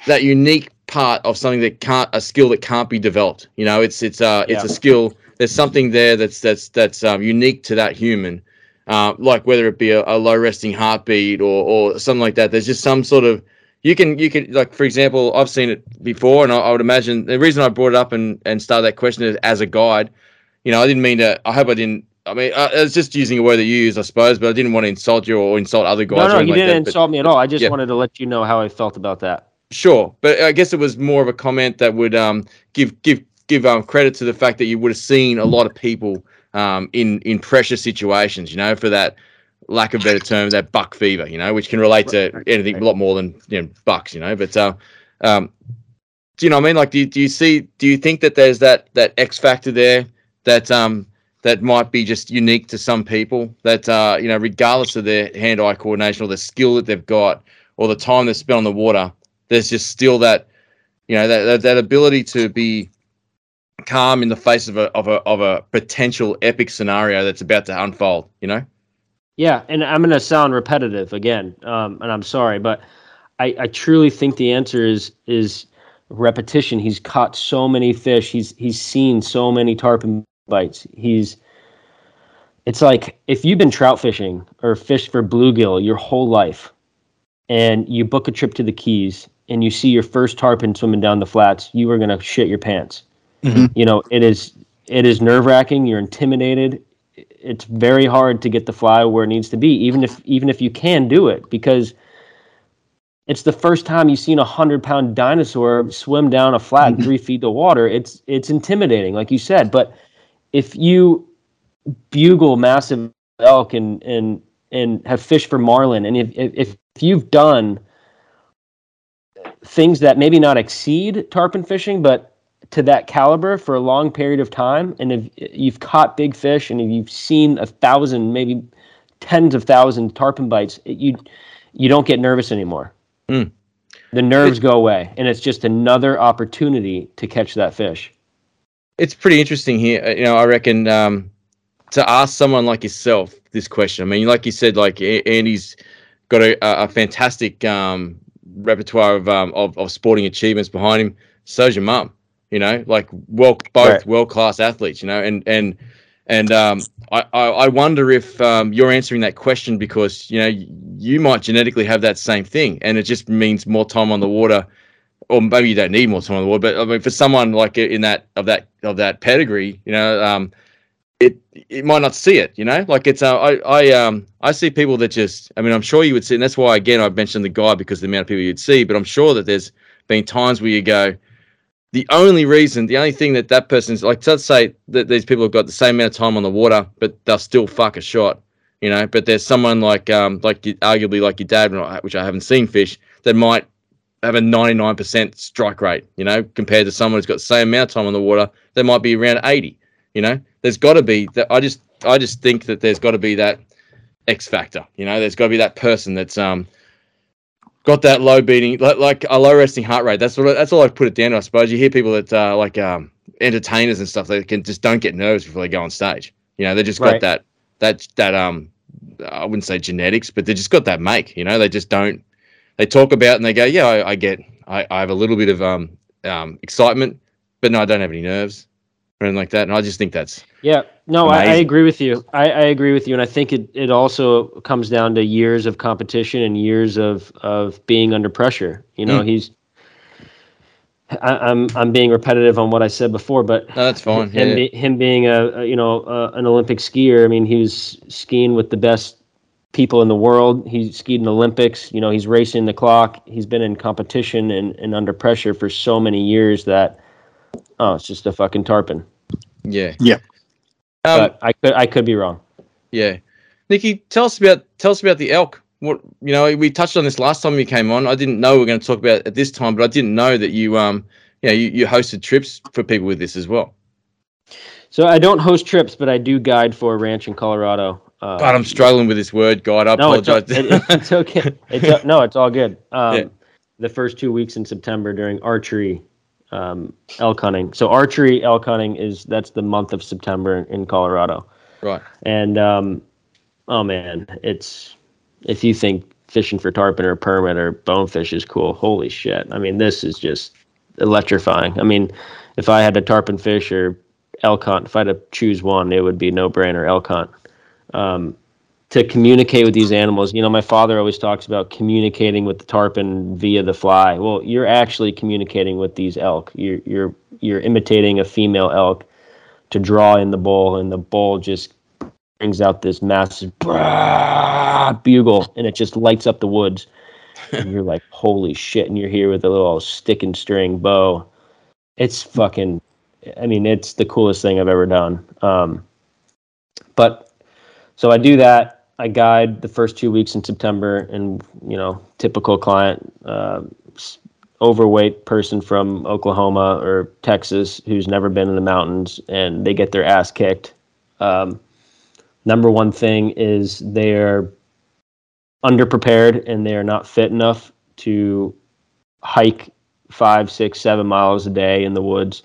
that unique part of something that a skill that can't be developed. You know, it's a skill. There's something there that's unique to that human, like whether it be a low resting heartbeat or something like that. There's just some sort of you can like, for example, I've seen it before, and I would imagine the reason I brought it up and started that question is as a guide. You know, I didn't mean to. I hope I didn't. I mean, I was just using a word that you use, I suppose, but I didn't want to insult you or insult other guys. No, you didn't insult me at all. I just wanted to let you know how I felt about that. Sure, but I guess it was more of a comment that would give credit to the fact that you would have seen a lot of people in pressure situations, you know, for that, lack of better term, that buck fever, you know, which can relate to anything a lot more than, you know, bucks, you know. But do you know what I mean? Like, do you think that there's that X factor there that might be just unique to some people, that you know, regardless of their hand-eye coordination or the skill that they've got or the time they've spent on the water, there's just still that, you know, that ability to be calm in the face of a potential epic scenario that's about to unfold, you know? Yeah, and I'm going to sound repetitive again, and I'm sorry, but I truly think the answer is repetition. He's caught so many fish. He's seen so many tarpon bites. It's like if you've been trout fishing or fished for bluegill your whole life, and you book a trip to the Keys and you see your first tarpon swimming down the flats, you are going to shit your pants. Mm-hmm. You know, it is nerve-wracking. You're intimidated. It's very hard to get the fly where it needs to be, even if you can do it, because it's the first time you've seen a 100-pound dinosaur swim down a flat 3 feet of water. It's intimidating, like you said. But if you bugle massive elk and have fished for marlin, and if you've done things that maybe not exceed tarpon fishing, but to that caliber for a long period of time, and if you've caught big fish and if you've seen 1,000, maybe tens of thousands tarpon bites, you don't get nervous anymore. The nerves go away, and it's just another opportunity to catch that fish. It's pretty interesting here, you know. I reckon to ask someone like yourself this question, I mean, like you said, like Andy's got a fantastic repertoire of sporting achievements behind him. So's your mum. You know, like both world-class athletes, you know, and I wonder if you're answering that question because, you know, you might genetically have that same thing, and it just means more time on the water, or maybe you don't need more time on the water. But I mean, for someone like in that pedigree, you know, it might not see it, you know, like it's I see people that just, I mean, I'm sure you would see, and that's why again I mentioned the guy because of the amount of people you'd see, but I'm sure that there's been times where you go, the only reason, the only thing that that person's like, let's say that these people have got the same amount of time on the water, but they'll still fuck a shot, you know. But there's someone arguably like your dad, which I haven't seen fish, that might have a 99% strike rate, you know, compared to someone who's got the same amount of time on the water, that might be around 80, you know. There's got to be that. I just think that there's got to be that X factor, you know. There's got to be that person that's got that low beating, like a low resting heart rate. That's all I put it down to, I suppose. You hear people that entertainers and stuff, they can just don't get nervous before they go on stage. You know, they just got that I wouldn't say genetics, but they just got that make. You know, they just don't. They talk about and they go, yeah, I have a little bit of excitement, but no, I don't have any nerves or anything like that. And I just think that's I agree with you. I agree with you, and I think it also comes down to years of competition and years of being under pressure. You know, I'm being repetitive on what I said before, but no, that's fine. Him being an Olympic skier. I mean, he was skiing with the best people in the world. He skied in the Olympics. You know, he's racing the clock. He's been in competition and under pressure for so many years that it's just a fucking tarpon. Yeah. But I could be wrong. Yeah, Nikki, tell us about the elk. What, you know, we touched on this last time you came on. I didn't know we were going to talk about it at this time, but I didn't know that you you hosted trips for people with this as well. So I don't host trips, but I do guide for a ranch in Colorado. God, I'm struggling with this word, guide. I apologize. It's okay. It's all good. The first 2 weeks in September during archery elk hunting. So archery elk hunting that's the month of September in Colorado. Right. And, oh man, it's, if you think fishing for tarpon or permit or bonefish is cool, holy shit. I mean, this is just electrifying. I mean, if I had a tarpon fish or elk hunt, if I had to choose one, it would be no brainer elk hunt. To communicate with these animals. You know, my father always talks about communicating with the tarpon via the fly. Well, you're actually communicating with these elk. You're imitating a female elk to draw in the bull, and the bull just brings out this massive bugle, and it just lights up the woods. And you're like, holy shit, and you're here with a little stick and string bow. It's fucking, I mean, it's the coolest thing I've ever done. So I do that. I guide the first 2 weeks in September, and, you know, typical client, overweight person from Oklahoma or Texas who's never been in the mountains, and they get their ass kicked. Number one thing is they're underprepared and they're not fit enough to hike 5, 6, 7 miles a day in the woods,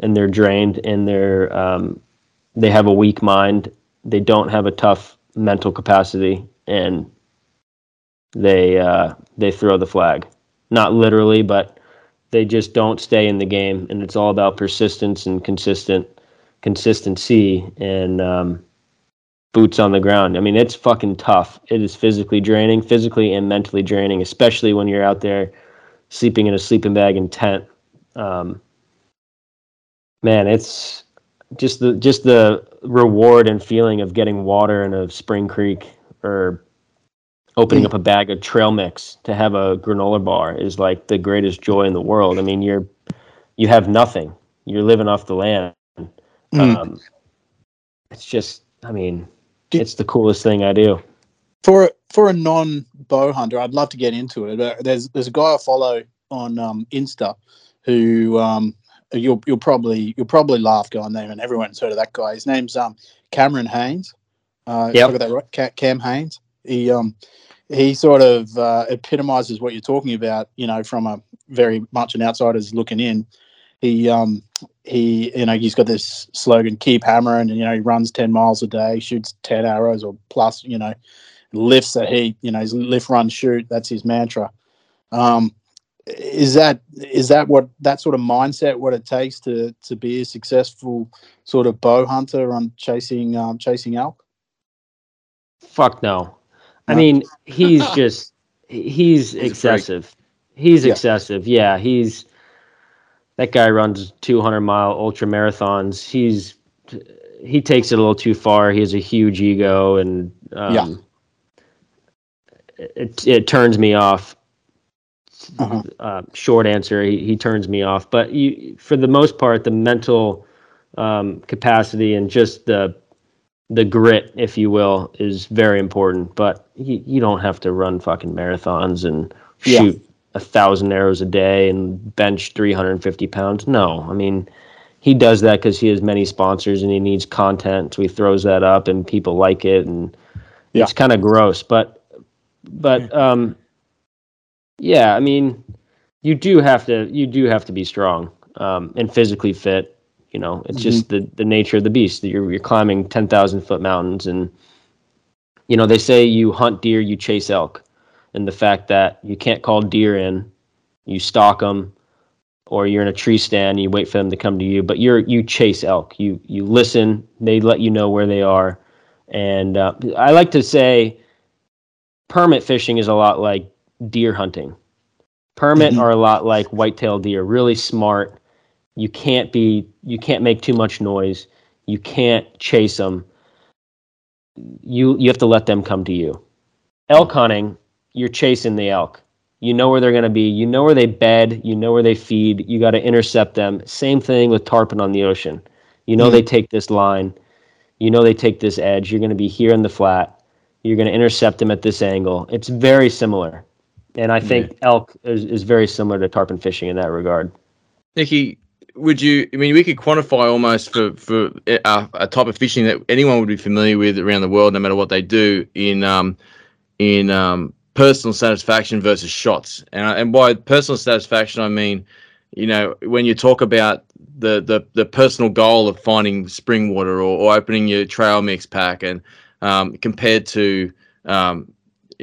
and they're drained, and they're they have a weak mind. They don't have a tough mental capacity, and they throw the flag. Not literally, but they just don't stay in the game, and it's all about persistence and consistency and boots on the ground. I mean, it's fucking tough. It is physically and mentally draining, especially when you're out there sleeping in a sleeping bag and tent. Man, it's just the reward and feeling of getting water in a spring creek or opening up a bag of trail mix to have a granola bar is like the greatest joy in the world. I mean, you have nothing. You're living off the land. It's just, I mean, it's the coolest thing I do. For a non-bow hunter, I'd love to get into it. But there's a guy I follow on Insta who you'll probably laugh going there, and everyone's heard of that guy. His name's Cameron Haynes. Yep. That right? Cam Haynes. He sort of epitomizes what you're talking about. You know, from a very much an outsider's looking in. He you know, he's got this slogan, keep hammering, and, you know, he runs 10 miles a day, shoots 10 arrows or plus. You know, lifts a heap. You know, his lift, run, shoot. That's his mantra. Is that what that sort of mindset, what it takes to be a successful sort of bow hunter on chasing elk? Fuck no. I mean, he's excessive. He's excessive. Yeah. That guy runs 200-mile ultra marathons. He takes it a little too far. He has a huge ego, and it turns me off. short answer, he turns me off. But for the most part, the mental capacity and just the grit, if you will, is very important. But you don't have to run fucking marathons and shoot 1,000 arrows a day and bench 350 pounds. No, I mean, he does that because he has many sponsors and he needs content. So he throws that up and people like it. And it's kind of gross, but yeah, I mean, you do have to be strong, and physically fit. You know, it's just the nature of the beast that you're climbing 10,000-foot mountains. And, you know, they say you hunt deer, you chase elk. And the fact that you can't call deer in, you stalk them, or you're in a tree stand and you wait for them to come to you, but you chase elk. You listen, they let you know where they are. And I like to say permit fishing is a lot like deer hunting. Permit are a lot like white-tailed deer, really smart. You can't make too much noise. You can't chase them. You have to let them come to you. Elk hunting, you're chasing the elk. You know where they're going to be. You know where they bed. You know where they feed. You got to intercept them. Same thing with tarpon on the ocean. You know they take this line. You know they take this edge. You're going to be here in the flat. You're going to intercept them at this angle. It's very similar. And I think elk is very similar to tarpon fishing in that regard. Nicky, we could quantify almost for a type of fishing that anyone would be familiar with around the world, no matter what they do, in personal satisfaction versus shots. And by personal satisfaction, I mean, you know, when you talk about the personal goal of finding spring water or opening your trail mix pack, and compared to the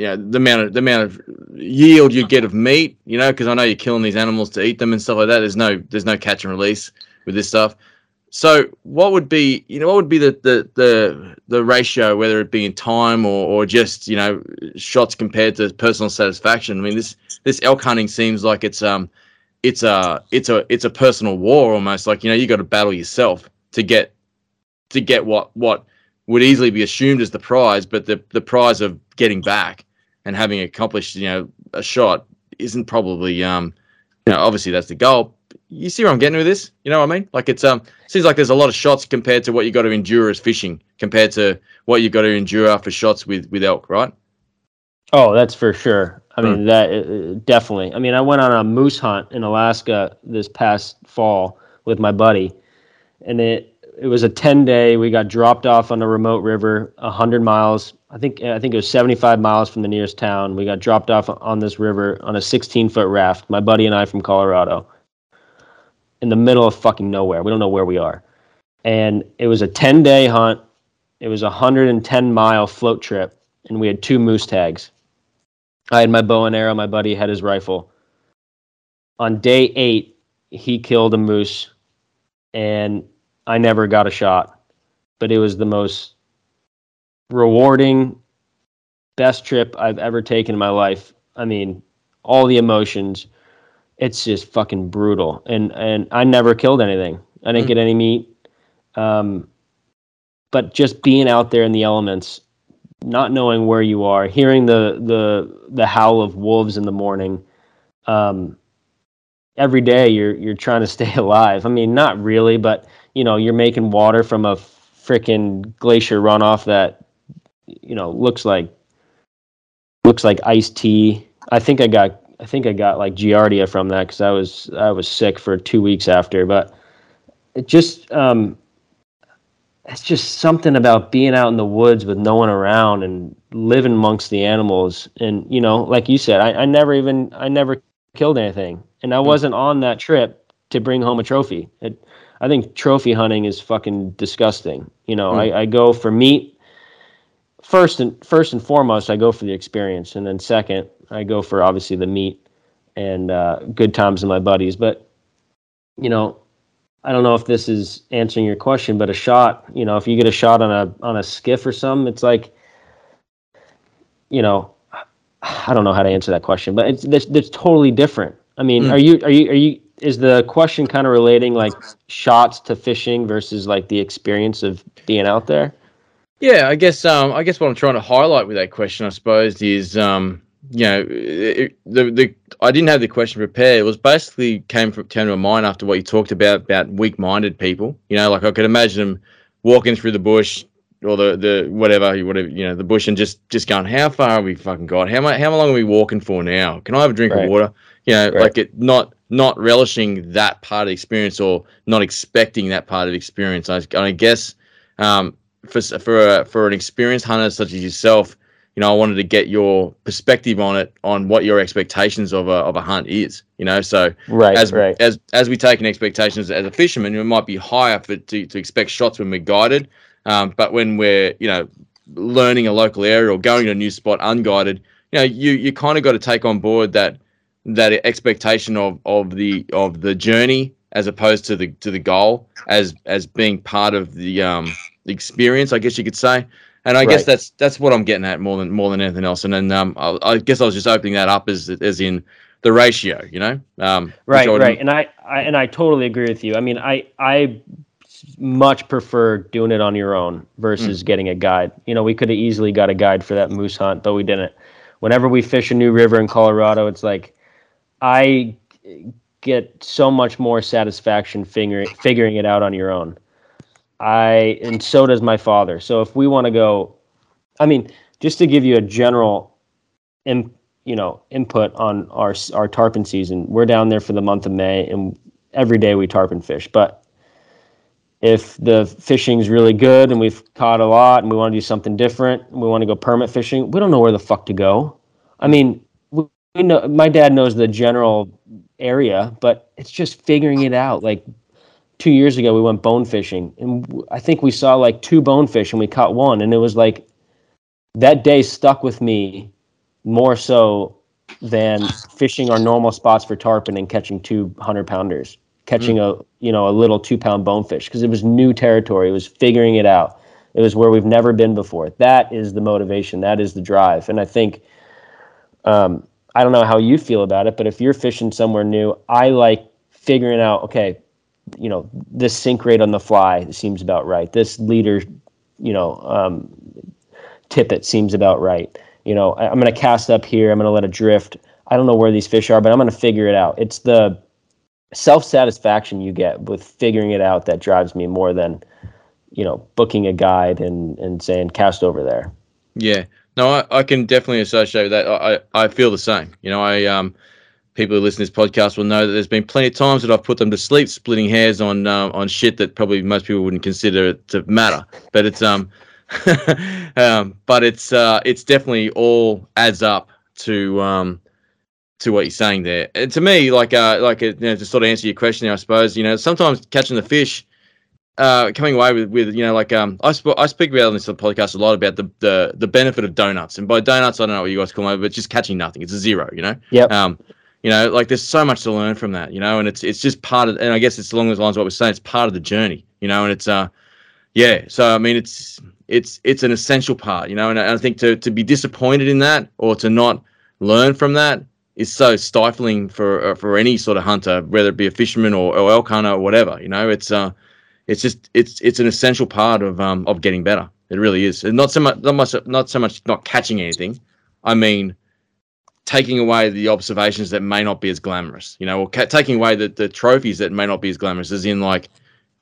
amount of yield you get of meat, you know, because I know you're killing these animals to eat them and stuff like that. There's no catch and release with this stuff. So what would be the ratio, whether it be in time or just, you know, shots compared to personal satisfaction? I mean, this elk hunting seems like it's a personal war almost. Like, you know, you got to battle yourself to get what would easily be assumed as the prize, but the prize of getting back and having accomplished, you know, a shot isn't probably, you know, obviously that's the goal. You see where I'm getting with this? You know what I mean? Like, it's seems like there's a lot of shots compared to what you got to endure as fishing, compared to what you got to endure after shots with elk, right? Oh, that's for sure. I mean, that definitely. I mean, I went on a moose hunt in Alaska this past fall with my buddy, and it was a 10-day. We got dropped off on a remote river, 100 miles. I think it was 75 miles from the nearest town. We got dropped off on this river on a 16-foot raft, my buddy and I from Colorado, in the middle of fucking nowhere. We don't know where we are. And it was a 10-day hunt. It was a 110-mile float trip, and we had 2 moose tags. I had my bow and arrow. My buddy had his rifle. On day 8, he killed a moose, and I never got a shot, but it was the most rewarding, best trip I've ever taken in my life. I mean, all the emotions, it's just fucking brutal. And I never killed anything. I didn't get any meat. But just being out there in the elements, not knowing where you are, hearing the howl of wolves in the morning, every day you're trying to stay alive. I mean, not really, but you know, you're making water from a freaking glacier runoff that, you know, looks like iced tea. I think I got like Giardia from that because I was sick for 2 weeks after. But it just it's just something about being out in the woods with no one around and living amongst the animals. And you know, like you said, I never killed anything, and I wasn't on that trip to bring home a trophy. I think trophy hunting is fucking disgusting. You know, I go for meat first and foremost. I go for the experience, and then second, I go for obviously the meat and good times with my buddies. But you know, I don't know if this is answering your question, but a shot. You know, if you get a shot on a skiff or something, it's like, you know, I don't know how to answer that question, but it's totally different. I mean, are you? Is the question kind of relating like shots to fishing versus like the experience of being out there? Yeah, I guess what I'm trying to highlight with that question, I suppose, is you know, the I didn't have the question prepared. It was basically came to mind after what you talked about weak-minded people. You know, like I could imagine them walking through the bush or the whatever, you know, the bush and just going, how far have we fucking got? How long are we walking for now? Can I have a drink of water? You know, like it not relishing that part of the experience or not expecting that part of the experience. I guess for an experienced hunter such as yourself, you know, I wanted to get your perspective on it, on what your expectations of a hunt is, you know. So as we take an expectations as a fisherman, it might be higher to expect shots when we're guided, but when we're, you know, learning a local area or going to a new spot unguided, you know, you kind of got to take on board that expectation of the journey as opposed to the goal as being part of the experience, I guess you could say. And I guess that's what I'm getting at more than anything else. And then I guess I was just opening that up as in the ratio, you know. And I totally agree with you. I mean, I much prefer doing it on your own versus getting a guide. You know, we could have easily got a guide for that moose hunt, though we didn't. Whenever we fish a new river in Colorado, it's like I get so much more satisfaction figuring it out on your own. And so does my father. So if we want to go, I mean, just to give you a general, input on our tarpon season, we're down there for the month of May, and every day we tarpon fish. But if the fishing's really good and we've caught a lot, and we want to do something different, and we want to go permit fishing, we don't know where the fuck to go. I mean, we know, my dad knows the general area, but it's just figuring it out, like. 2 years ago, we went bone fishing, and I think we saw like 2 bonefish, and we caught one, and it was like that day stuck with me more so than fishing our normal spots for tarpon and catching 2 100-pounders, a little 2-pound bonefish, because it was new territory. It was figuring it out. It was where we've never been before. That is the motivation. That is the drive. And I think, I don't know how you feel about it, but if you're fishing somewhere new, I like figuring out, okay, you know, this sink rate on the fly seems about right. This leader, you know, tippet seems about right. You know, I'm going to cast up here. I'm going to let it drift. I don't know where these fish are, but I'm going to figure it out. It's the self-satisfaction you get with figuring it out that drives me more than, you know, booking a guide and saying cast over there. Yeah. No, I can definitely associate with that. I feel the same. You know, people who listen to this podcast will know that there's been plenty of times that I've put them to sleep splitting hairs on shit that probably most people wouldn't consider it to matter. But it's it's definitely all adds up to what you're saying there. And to me, to sort of answer your question, I suppose, you know, sometimes catching the fish, coming away with you know, like I speak about on this podcast a lot about the benefit of donuts, and by donuts I don't know what you guys call them, but just catching nothing. It's a zero, you know. Yep. You know, like there's so much to learn from that, you know, and it's just part of, and I guess it's along those lines of what we're saying, it's part of the journey, you know, and it's, yeah. So, I mean, it's an essential part, you know, and I think to be disappointed in that or to not learn from that is so stifling for any sort of hunter, whether it be a fisherman or elk hunter or whatever, you know, it's an essential part of getting better. It really is. And not so much not catching anything. I mean, taking away the observations that may not be as glamorous, you know, or taking away the trophies that may not be as glamorous, as in like,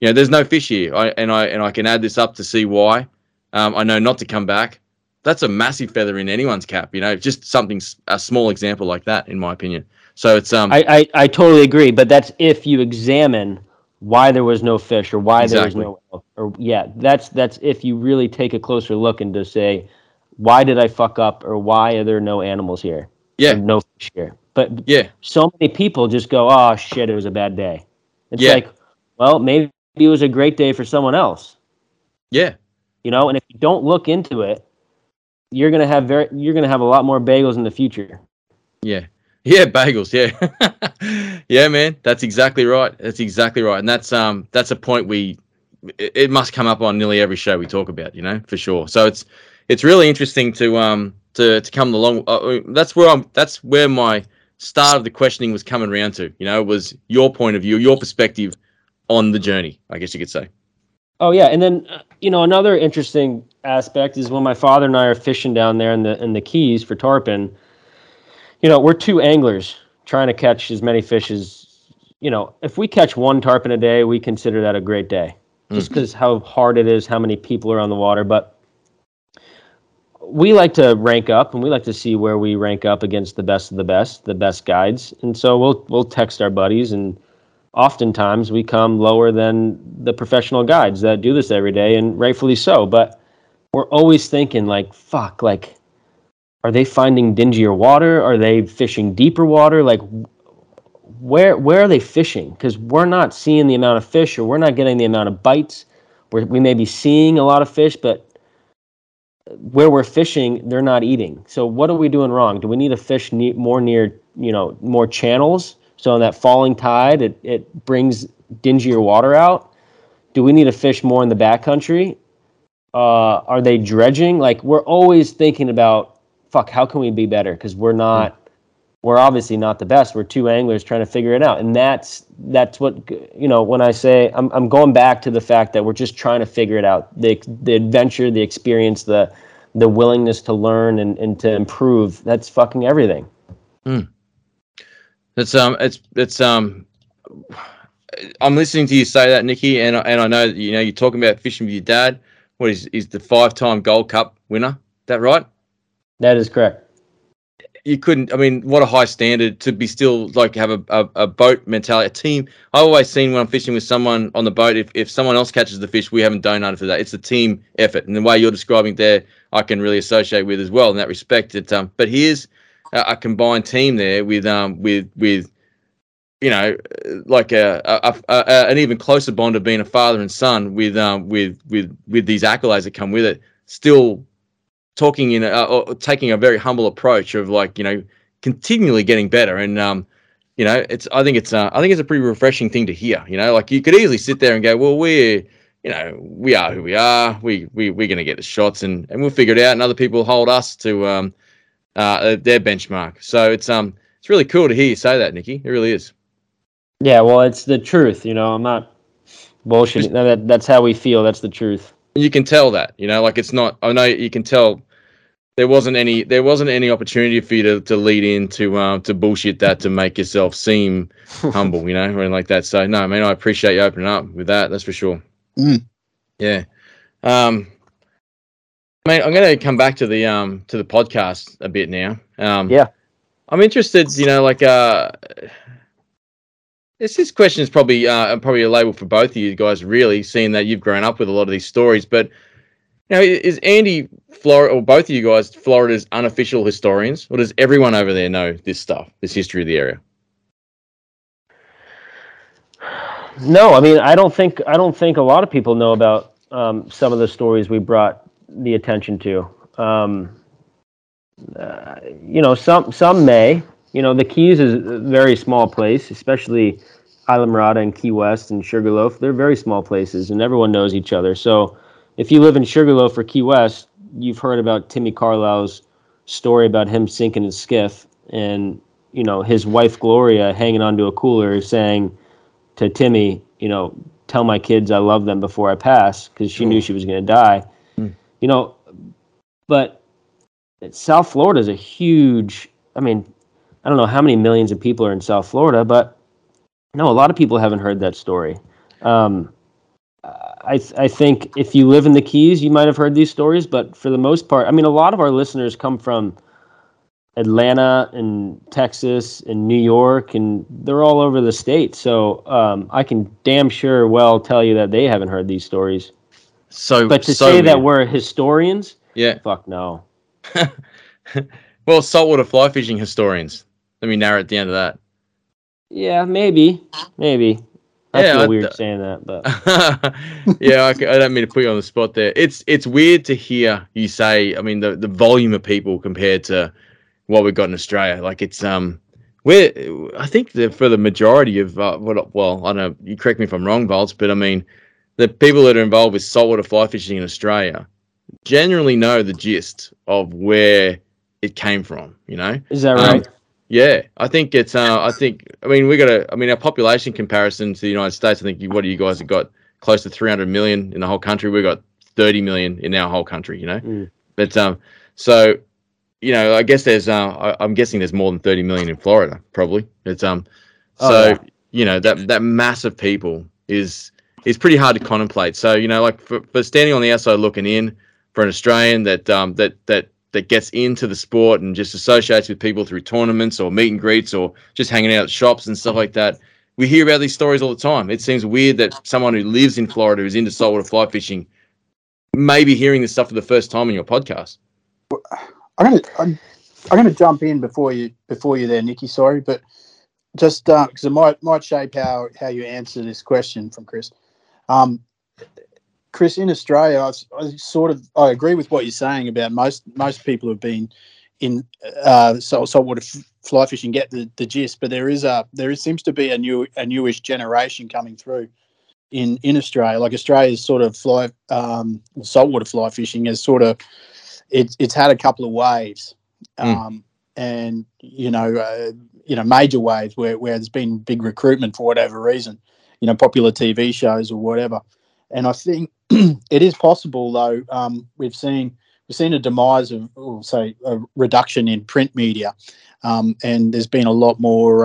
you know, there's no fish here. I can add this up to see why. I know not to come back. That's a massive feather in anyone's cap, you know, just something, a small example like that, in my opinion. So it's I totally agree, but that's if you examine why there was no fish or why there was no, or yeah, that's if you really take a closer look and to say, why did I fuck up or why are there no animals here? Yeah, no fish here. But yeah, so many people just go, "Oh shit, it was a bad day." It's like, well, maybe it was a great day for someone else. Yeah, you know. And if you don't look into it, you're gonna have a lot more bagels in the future. Yeah, bagels. Yeah, yeah, man. That's exactly right. And that's a point it must come up on nearly every show we talk about, you know, for sure. So it's really interesting to come along. That's where my start of the questioning was coming around to, you know, was your point of view, your perspective on the journey, I guess you could say. Oh yeah. And then, you know, another interesting aspect is when my father and I are fishing down there in the Keys for tarpon, you know, we're two anglers, trying to catch as many fish as, you know, if we catch one tarpon a day, we consider that a great day, just because how hard it is, how many people are on the water. But we like to rank up, and we like to see where we rank up against the best of the best guides. And so we'll text our buddies, and oftentimes we come lower than the professional guides that do this every day, and rightfully so. But we're always thinking, like, fuck, like, are they finding dingier water? Are they fishing deeper water? Like, where are they fishing? Because we're not seeing the amount of fish, or we're not getting the amount of bites. We may be seeing a lot of fish, but where we're fishing, they're not eating. So what are we doing wrong? Do we need to fish more near, you know, more channels? So on that falling tide, it brings dingier water out. Do we need to fish more in the backcountry? Are they dredging? Like, we're always thinking about, fuck, how can we be better? Because we're obviously not the best. We're two anglers trying to figure it out. And that's what, you know, when I say, I'm going back to the fact that we're just trying to figure it out. The adventure, the experience, the willingness to learn and to improve, that's fucking everything. I'm listening to you say that, Nikki, and I know, you know, you're talking about fishing with your dad. What is the 5-time Gold Cup winner? Is that right? That is correct. You couldn't, I mean, what a high standard to be still, like, have a boat mentality, a team. I've always seen when I'm fishing with someone on the boat, if someone else catches the fish, we haven't donated for that. It's a team effort. And the way you're describing there, I can really associate with as well in that respect. But here's a combined team there with you know, like an even closer bond of being a father and son with these accolades that come with it. Still talking in or taking a very humble approach of, like, you know, continually getting better. And, you know, I think it's a pretty refreshing thing to hear, you know, like, you could easily sit there and go, well, we're, you know, we are who we are. We're going to get the shots and we'll figure it out. And other people hold us to, their benchmark. So it's really cool to hear you say that, Nikki. It really is. Yeah. Well, it's the truth. You know, I'm not bullshitting. No, that's how we feel. That's the truth. You can tell that, you know, like, it's not, I know you can tell there wasn't any opportunity for you to lead into to bullshit that to make yourself seem humble, you know, or anything like that. So no, I mean, I appreciate you opening up with that. That's for sure. Yeah. I mean, I'm going to come back to the podcast a bit now. Yeah. I'm interested, you know, like, this question is probably a label for both of you guys, really, seeing that you've grown up with a lot of these stories. But, you know, is Andy, Florida, or both of you guys, Florida's unofficial historians, or does everyone over there know this stuff, this history of the area? No, I mean, I don't think a lot of people know about some of the stories we brought the attention to. You know, some may. You know, the Keys is a very small place, especially Islamorada and Key West and Sugarloaf. They're very small places, and everyone knows each other. So if you live in Sugarloaf or Key West, you've heard about Timmy Carlisle's story about him sinking his skiff and, you know, his wife Gloria hanging onto a cooler saying to Timmy, you know, tell my kids I love them before I pass, because she knew she was going to die. You know, but South Florida is a huge, I mean, I don't know how many millions of people are in South Florida, but no, a lot of people haven't heard that story. I think if you live in the Keys, you might have heard these stories, but for the most part, I mean, a lot of our listeners come from Atlanta and Texas and New York, and they're all over the state. So I can damn sure well tell you that they haven't heard these stories. But to say that we're historians, yeah, fuck no. Well, saltwater fly fishing historians. Let me narrow it down to that. Yeah, maybe. I feel weird saying that, but yeah, I don't mean to put you on the spot there. It's weird to hear you say. I mean, the volume of people compared to what we've got in Australia. Like, it's I think that for the majority of I don't know. You correct me if I'm wrong, Volts, but I mean, the people that are involved with saltwater fly fishing in Australia generally know the gist of where it came from. You know, is that right? Yeah, I think it's. I mean, our population comparison to the United States. I think what do you guys have got? Close to 300 million in the whole country. We've got 30 million in our whole country. You know, but so you know, I guess there's I'm guessing there's more than 30 million in Florida, probably. It's you know, that mass of people is pretty hard to contemplate. So, you know, like for standing on the outside looking in, for an Australian that gets into the sport and just associates with people through tournaments or meet and greets or just hanging out at shops and stuff like that. We hear about these stories all the time. It seems weird that someone who lives in Florida who's into saltwater fly fishing may be hearing this stuff for the first time in your podcast. I'm gonna jump in before you there, Nikki. Sorry, but just because it might shape how you answer this question from Chris. Chris, in Australia, I agree with what you're saying about most people who've been in saltwater fly fishing get the gist, but there seems to be a newish generation coming through in Australia. Like Australia's sort of saltwater fly fishing has sort of it's had a couple of waves, and major waves where there's been big recruitment for whatever reason, you know, popular TV shows or whatever. And I think it is possible, though. We've seen a demise of, a reduction in print media, and there's been a lot more.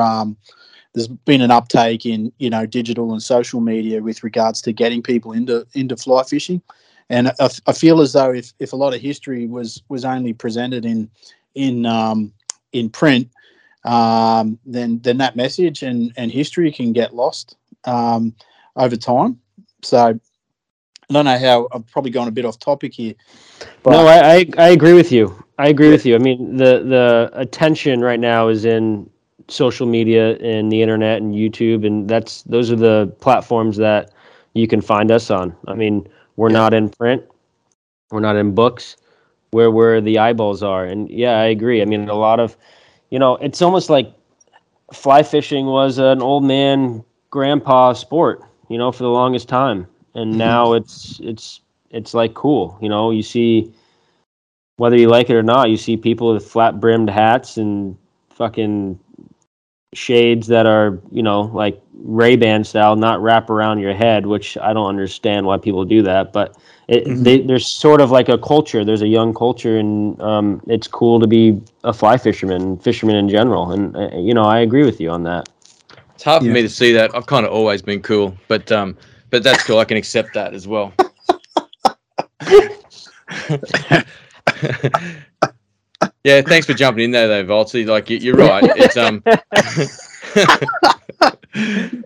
There's been an uptake in digital and social media with regards to getting people into fly fishing. And I feel as though if a lot of history was only presented in print, then that message and history can get lost over time. So I don't know how I've probably gone a bit off topic here. But no, I agree with you. I mean, the attention right now is in social media and the internet and YouTube, and those are the platforms that you can find us on. I mean, we're not in print. We're not in books where the eyeballs are. And yeah, I agree. I mean, a lot of, it's almost like fly fishing was an old man, grandpa sport, for the longest time. And now it's like cool. You see, whether you like it or not, you see people with flat brimmed hats and fucking shades that are, like Ray-Ban style, not wrap around your head, which I don't understand why people do that. But there's sort of like a culture. There's a young culture, and it's cool to be a fly fisherman in general. And, I agree with you on that. It's hard for me to see that. I've kind of always been cool, but that's cool. I can accept that as well. Yeah, thanks for jumping in there, though, Volty. Like you're right. It's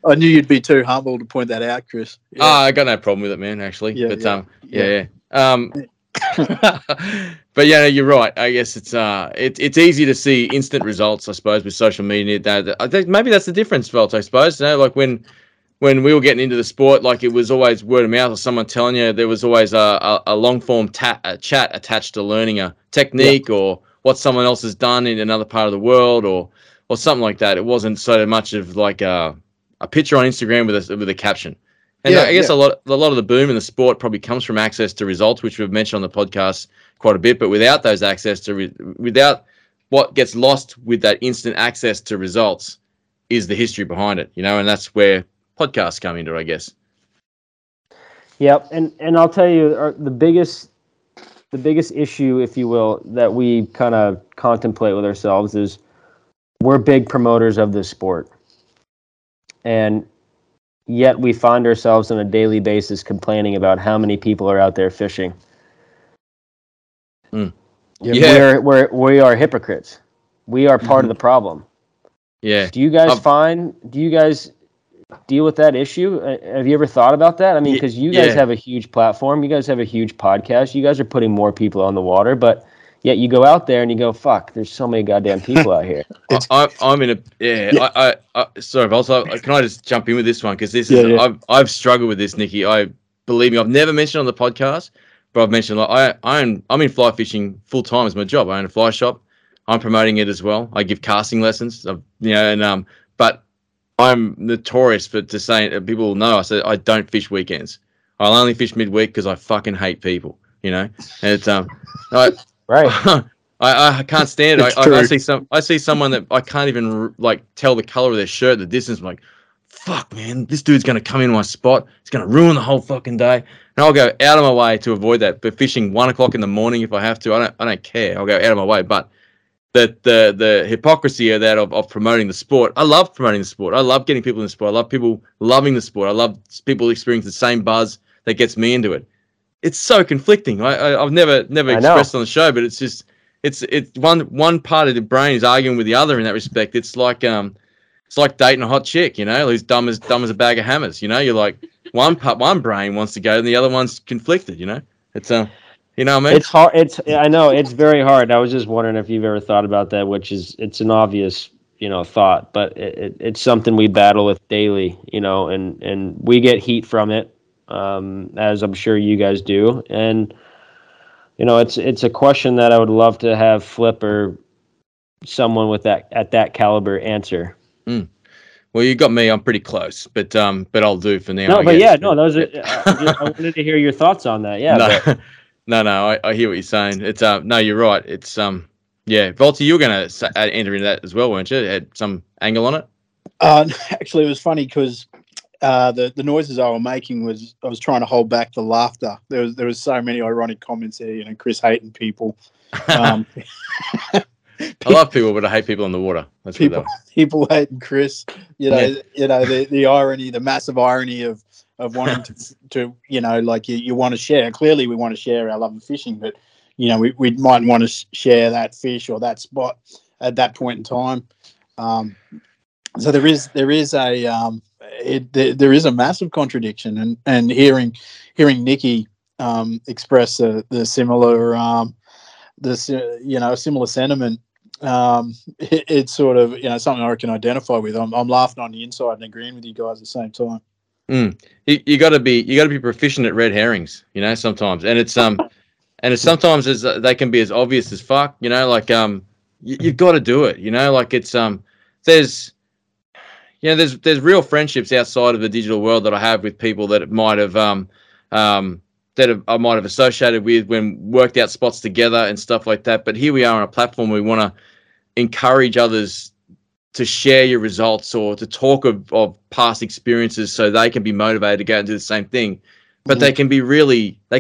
I knew you'd be too humble to point that out, Chris. Yeah. Oh, I got no problem with it, man. Actually, but yeah, no, you're right. I guess it's easy to see instant results, I suppose, with social media. I think maybe that's the difference, Volty. I suppose like when we were getting into the sport, like it was always word of mouth or someone telling you. There was always a long-form chat attached to learning a technique or what someone else has done in another part of the world or something like that. It wasn't so much of like a picture on Instagram with a caption. And I guess a lot of the boom in the sport probably comes from access to results, which we've mentioned on the podcast quite a bit. But without those access without what gets lost with that instant access to results is the history behind it, and that's where podcasts come into, I guess. Yep, and I'll tell you the biggest issue, if you will, that we kind of contemplate with ourselves is we're big promoters of this sport, and yet we find ourselves on a daily basis complaining about how many people are out there fishing. We are hypocrites. We are part of the problem. Yeah. Do you guys deal with that issue? Have you ever thought about that? I mean, because you guys have a huge platform, you guys have a huge podcast, you guys are putting more people on the water, but yet you go out there and you go, "Fuck, there's so many goddamn people out here." Sorry, also, can I just jump in with this one? Because this is I've struggled with this, Nikki. Believe me, I've never mentioned on the podcast, but I've mentioned like I'm in fly fishing full time as my job. I own a fly shop. I'm promoting it as well. I give casting lessons. But I'm notorious for saying, people know, I said I don't fish weekends. I'll only fish midweek because I fucking hate people, And it's I can't stand it. I see someone that I can't even like tell the color of their shirt, the distance. I'm like, fuck, man, this dude's gonna come in my spot. It's gonna ruin the whole fucking day. And I'll go out of my way to avoid that. But fishing 1 o'clock in the morning if I have to, I don't care. I'll go out of my way. But that the hypocrisy of that of promoting the sport. I love promoting the sport. I love getting people in the sport. I love people loving the sport. I love people experiencing the same buzz that gets me into it. It's so conflicting. I've never expressed on the show, but it's just it's one part of the brain is arguing with the other in that respect. It's like dating a hot chick, you know, who's dumb as a bag of hammers. You know, you're like one brain wants to go and the other one's conflicted. You know, it's you know what I mean? It's hard. I know it's very hard. I was just wondering if you've ever thought about that, which is it's an obvious, you know, thought, but it's something we battle with daily, you know, and we get heat from it, as I'm sure you guys do. And, you know, it's a question that I would love to have Flip or someone with that at that caliber answer. Mm. Well, you got me. I'm pretty close, but I'll do for now. No, but yeah, no, those are, I wanted to hear your thoughts on that. Yeah. No. But, No, I hear what you're saying. It's no, you're right. It's yeah, Volta, you were going to enter into that as well, weren't you? Had some angle on it. Actually, it was funny because the noises I was making was I was trying to hold back the laughter. There was so many ironic comments there, you know, Chris hating people. I love people, but I hate people in the water. That's people hating Chris. You know, yeah. You know the irony, the massive irony of wanting to you know, like you want to share. Clearly, we want to share our love of fishing, but, you know, we might want to share that fish or that spot at that point in time. So there is a massive contradiction, and hearing Nikki express the similar sentiment. It's sort of, you know, something I can identify with. I'm laughing on the inside and agreeing with you guys at the same time. Mm. You got to be proficient at red herrings, you know, sometimes, and it's sometimes as they can be as obvious as fuck, you know, like you've got to do it, you know, like it's there's real friendships outside of the digital world that I have with people that it might have I might have associated with when worked out spots together and stuff like that. But here we are on a platform where we want to encourage others to share your results or to talk of past experiences so they can be motivated to go and do the same thing. But mm-hmm. they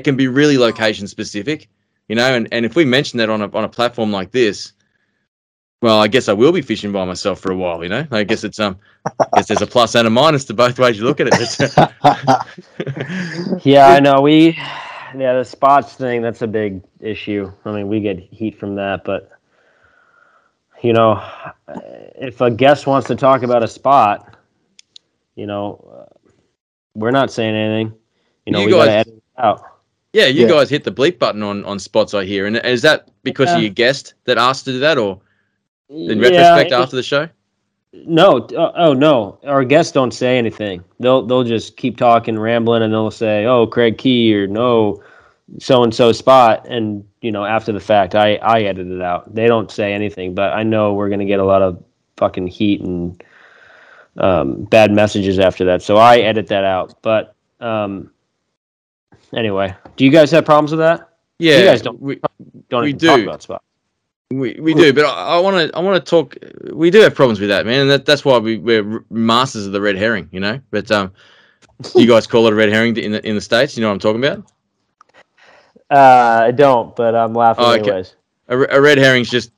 can be really location specific, you know, and if we mention that on a platform like this, well, I guess I will be fishing by myself for a while, you know. I guess it's I guess there's a plus and a minus to both ways you look at it. Yeah, I know. The spots thing, that's a big issue. I mean, we get heat from that, but you know, if a guest wants to talk about a spot, you know, we're not saying anything. You know, we gotta edit it out. Yeah, guys hit the bleep button on spots, I hear. And is that because of your guest that asked to do that, or? In retrospect, after the show? No. Oh, no. Our guests don't say anything. They'll just keep talking, rambling, and they'll say, oh, Craig Key, or no, so-and-so spot. And, you know, after the fact, I edit it out. They don't say anything, but I know we're going to get a lot of fucking heat and bad messages after that. So I edit that out. But anyway, do you guys have problems with that? Yeah. You guys don't talk about spots. We do, but I want to talk. We do have problems with that, man, and that's why we're masters of the red herring, you know. But you guys call it a red herring in the States. You know what I'm talking about? I don't, but I'm laughing anyways. A red herring's just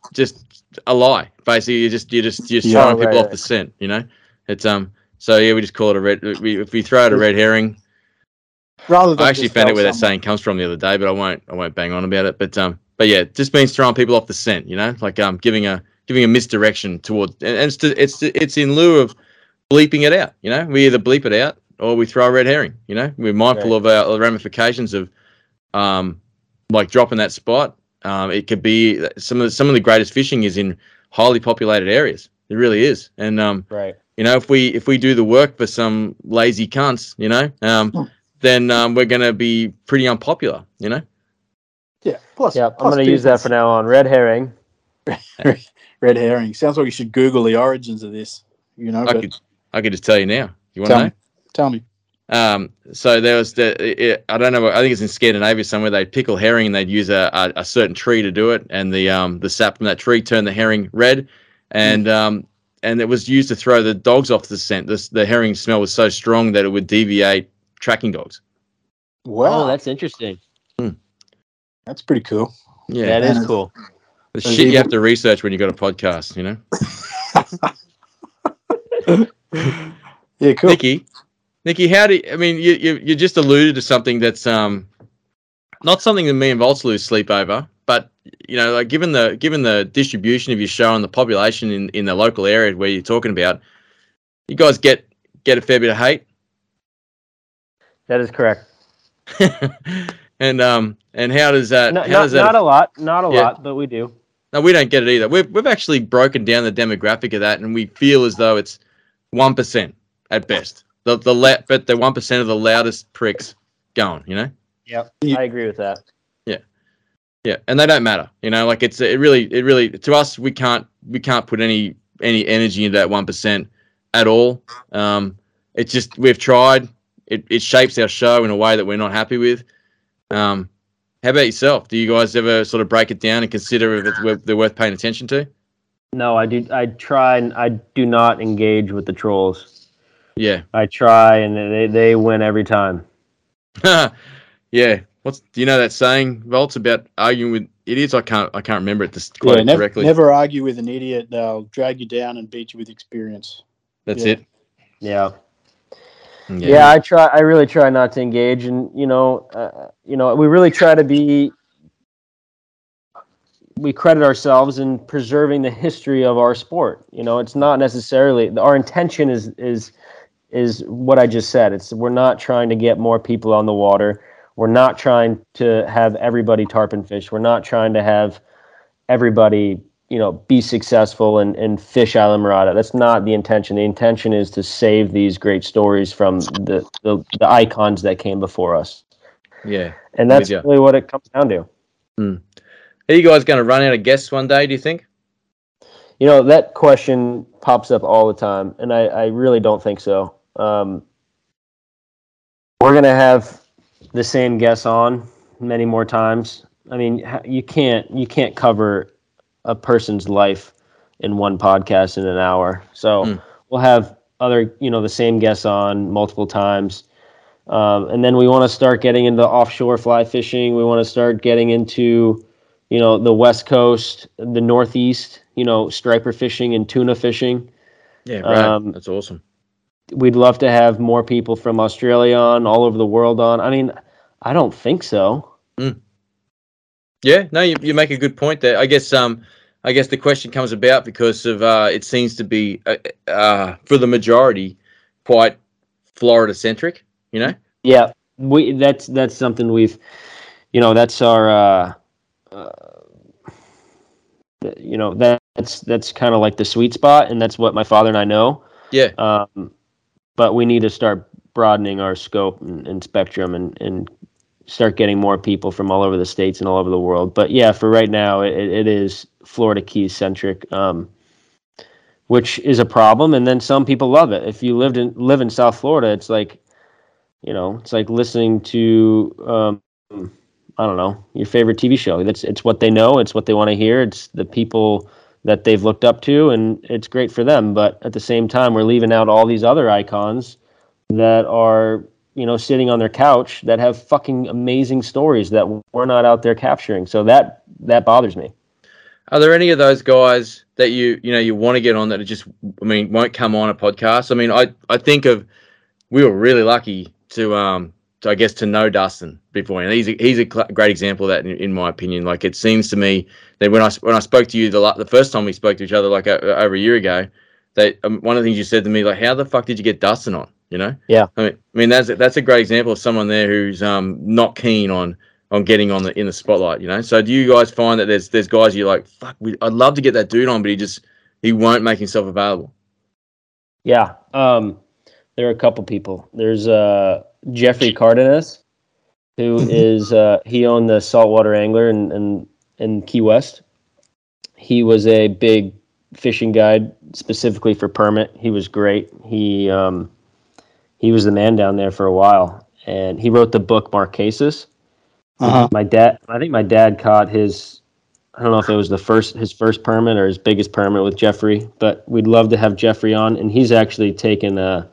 a lie. Basically, you're just throwing people off the scent, you know. It's so yeah, we just call it a red. If we throw out a red herring, I actually found out where that saying comes from the other day, but I won't bang on about it. But yeah, it just means throwing people off the scent, you know, like giving a misdirection towards, and it's in lieu of bleeping it out, you know. We either bleep it out or we throw a red herring, you know. We're mindful of our ramifications of, like dropping that spot. It could be some of the greatest fishing is in highly populated areas. It really is, and you know, if we do the work for some lazy cunts, you know, then we're gonna be pretty unpopular, you know. Yeah. Plus I'm going to use that for now on red herring. Red herring sounds like you should Google the origins of this. You know, I could just tell you now. You want to know? Tell me. So there was I don't know. I think it's in Scandinavia somewhere. They'd pickle herring and they'd use a certain tree to do it, and the sap from that tree turned the herring red, and it was used to throw the dogs off the scent. The herring smell was so strong that it would deviate tracking dogs. Wow, that's interesting. That's pretty cool. Yeah, that is cool. The shit you have to research when you got a podcast, you know? Yeah, cool. Nikki, how do you, I mean, you just alluded to something that's not something that me and Volts lose sleep over, but you know, like given the distribution of your show and the population in the local area where you're talking about, you guys get a fair bit of hate. That is correct. And how does that? No, how does that? Not a lot, but we do. No, we don't get it either. We've actually broken down the demographic of that, and we feel as though it's 1% at best. But the 1% of the loudest pricks going, you know. Yep, I agree with that. Yeah, and they don't matter, you know. Like it really to us, we can't put any energy into that 1% at all. It's just we've tried. It shapes our show in a way that we're not happy with. How about yourself? Do you guys ever sort of break it down and consider if they're worth paying attention to? No, I do. I try, and I do not engage with the trolls. Yeah, I try, and they win every time. Yeah. Do you know that saying, Volts, about arguing with idiots? I can't remember it correctly. Never argue with an idiot. They'll drag you down and beat you with experience. That's it. Yeah. Yeah, I really try not to engage, and we really try to be. We credit ourselves in preserving the history of our sport. You know, it's not necessarily our intention is what I just said. We're not trying to get more people on the water. We're not trying to have everybody tarpon fish. We're not trying to have everybody, be successful and fish Islamorada. That's not the intention. The intention is to save these great stories from the icons that came before us. Yeah. And that's really what it comes down to. Mm. Are you guys going to run out of guests one day, do you think? You know, that question pops up all the time, and I really don't think so. We're going to have the same guests on many more times. I mean, you can't cover a person's life in one podcast in an hour. So we'll have other, the same guests on multiple times. And then we want to start getting into offshore fly fishing. We want to start getting into, the West Coast, the Northeast, striper fishing and tuna fishing. Yeah. Right. That's awesome. We'd love to have more people from Australia on, all over the world on. I mean, I don't think so. Mm. Yeah, no, you make a good point there. I guess the question comes about because of it seems to be for the majority quite Florida centric. You know? Yeah, that's something we've, that's our, that's kind of like the sweet spot, and that's what my father and I know. Yeah. But we need to start broadening our scope and spectrum and start getting more people from all over the states and all over the world. But yeah, for right now, it is Florida Keys centric, which is a problem. And then some people love it. If you live in South Florida, it's like, it's like listening to, I don't know, your favorite TV show. It's what they know. It's what they want to hear. It's the people that they've looked up to, and it's great for them. But at the same time, we're leaving out all these other icons that are, sitting on their couch that have fucking amazing stories that we're not out there capturing. So that bothers me. Are there any of those guys that you want to get on that won't come on a podcast? I mean, I think we were really lucky to know Dustin before, and he's a great example of that in my opinion. Like, it seems to me that when I spoke to you the first time we spoke to each other, like over a year ago, that one of the things you said to me, like, how the fuck did you get Dustin on? You know? Yeah. I mean that's a great example of someone there who's not keen on getting on in the spotlight. You know? So do you guys find that there's guys you're like, fuck, I'd love to get that dude on, but he won't make himself available? Yeah. There are a couple people. There's Jeffrey Cardenas, who is he owned the Saltwater Angler in Key West. He was a big fishing guide specifically for permit. He was great. He was the man down there for a while, and he wrote the book Marquesas. Uh-huh. I think my dad caught his, I don't know if it was his first permit or his biggest permit with Jeffrey, but we'd love to have Jeffrey on. And he's actually taken a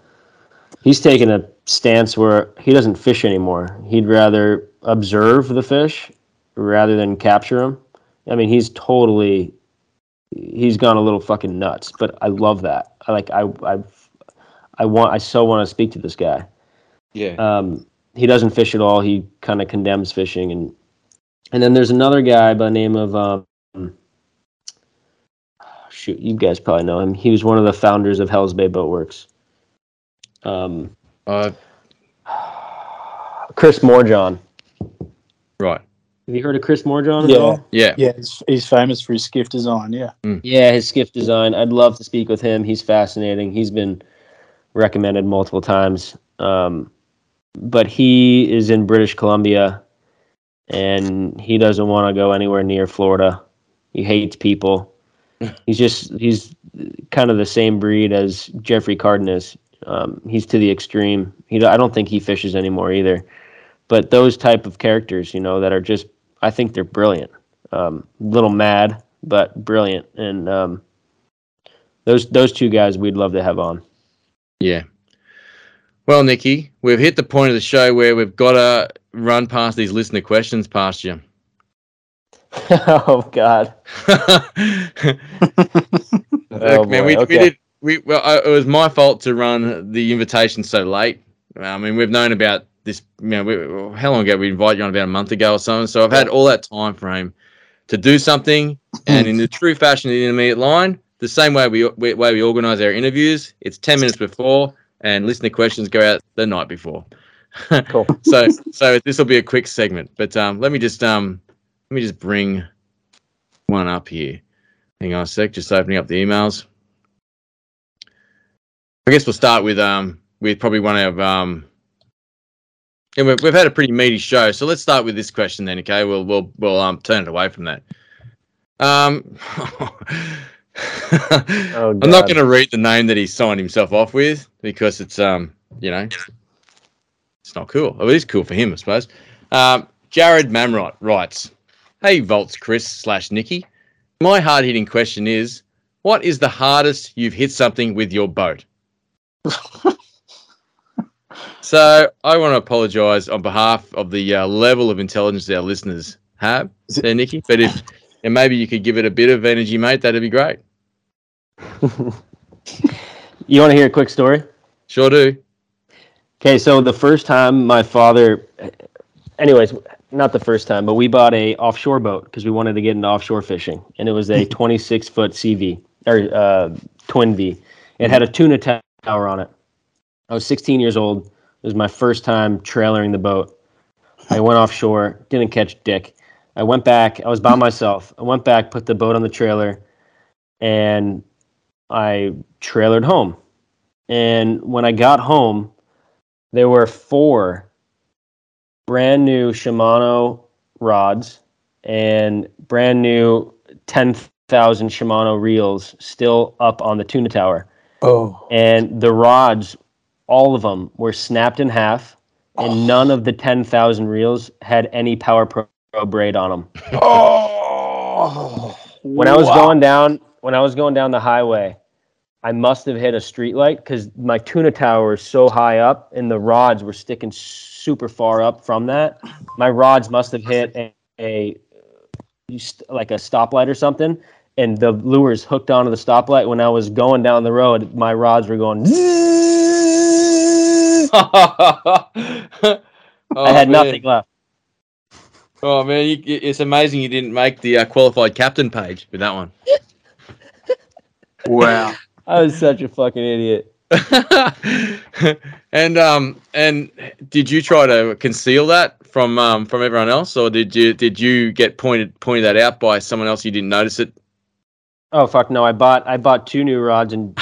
stance where he doesn't fish anymore. He'd rather observe the fish rather than capture them. I mean, he's totally, he's gone a little fucking nuts, but I love that. I so want to speak to this guy. Yeah. He doesn't fish at all. He kind of condemns fishing. And then there's another guy by the name of, shoot, you guys probably know him. He was one of the founders of Hell's Bay Boatworks. Chris Morejohn. Right. Have you heard of Chris Morejohn at all? Yeah. Yeah, he's famous for his skiff design, yeah. Mm. Yeah, his skiff design. I'd love to speak with him. He's fascinating. He's been recommended multiple times. But he is in British Columbia, and he doesn't want to go anywhere near Florida. He hates people. He's kind of the same breed as Jeffrey Cardenas. He's to the extreme. I don't think he fishes anymore either. But those type of characters, you know, that are just, I think they're brilliant. Little mad, but brilliant. And those two guys we'd love to have on. Yeah. Well, Nicky, we've hit the point of the show where we've got to run past these listener questions past you. Oh, God. It was my fault to run the invitation so late. I mean, we've known about this, you know, how long ago? We invited you on about a month ago or something. So I've had all that time frame to do something. And in the true fashion of the intermediate line, the same way we organise our interviews, it's 10 minutes before and listener questions go out the night before. Cool. So this will be a quick segment. But let me just bring one up here. Hang on a sec, just opening up the emails. I guess we'll start with probably one of and we've had a pretty meaty show, so let's start with this question then. Okay, we'll turn it away from that. Oh, I'm not going to read the name that he signed himself off with because it's it's not cool. Oh, it is cool for him, I suppose. Jared Mamrot writes, "Hey, Volts Chris/Nicky, my hard hitting question is, what is the hardest you've hit something with your boat?" So I want to apologise on behalf of the level of intelligence our listeners have there, Nicky. But if maybe you could give it a bit of energy, mate, that'd be great. You want to hear a quick story? Sure do. Okay, so the first time my father, anyways, not the first time, but we bought a offshore boat because we wanted to get into offshore fishing, and it was a 26-foot CV or twin V. It had a tuna tower on it. I was 16 years old. It was my first time trailering the boat. I went offshore, didn't catch dick. I went back. I was by myself. I went back, put the boat on the trailer, and I trailered home. And when I got home, there were 4 brand new Shimano rods and brand new 10,000 Shimano reels still up on the tuna tower. Oh. And the rods, all of them were snapped in half, and none of the 10,000 reels had any Power Pro braid on them. Oh! When I was going down the highway, I must have hit a street light because my tuna tower is so high up, and the rods were sticking super far up from that. My rods must have hit a stoplight or something, and the lures hooked onto the stoplight. When I was going down the road, my rods were going. Nothing left. Oh man, it's amazing you didn't make the qualified captain page with that one. Wow, I was such a fucking idiot. And did you try to conceal that from everyone else, or did you get pointed that out by someone else? You didn't notice it. Oh fuck no! I bought 2 new rods and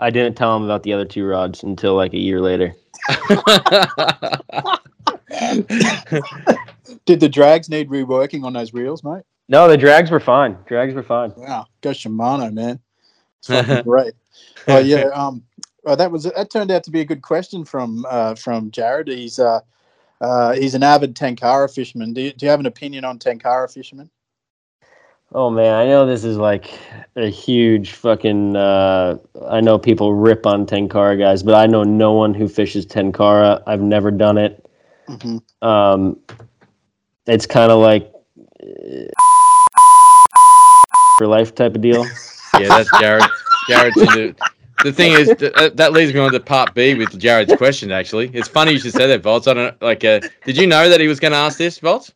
I didn't tell him about the other 2 rods until like a year later. Did the drags need reworking on those reels, mate? No, the drags were fine. Wow, go Shimano, man. It's fucking great. Oh yeah, that turned out to be a good question from Jared. He's an avid Tenkara fisherman. Do you have an opinion on Tenkara fishermen? Oh man, I know this is like a huge fucking. I know people rip on Tenkara guys, but I know no one who fishes Tenkara. I've never done it. Mm-hmm. It's kind of like. for life type of deal. Yeah, that's Jared. Jared's into the thing is that leads me on to part B with Jared's question. Actually, it's funny you should say that, Volts. I don't like. Did you know that he was going to ask this, Volts?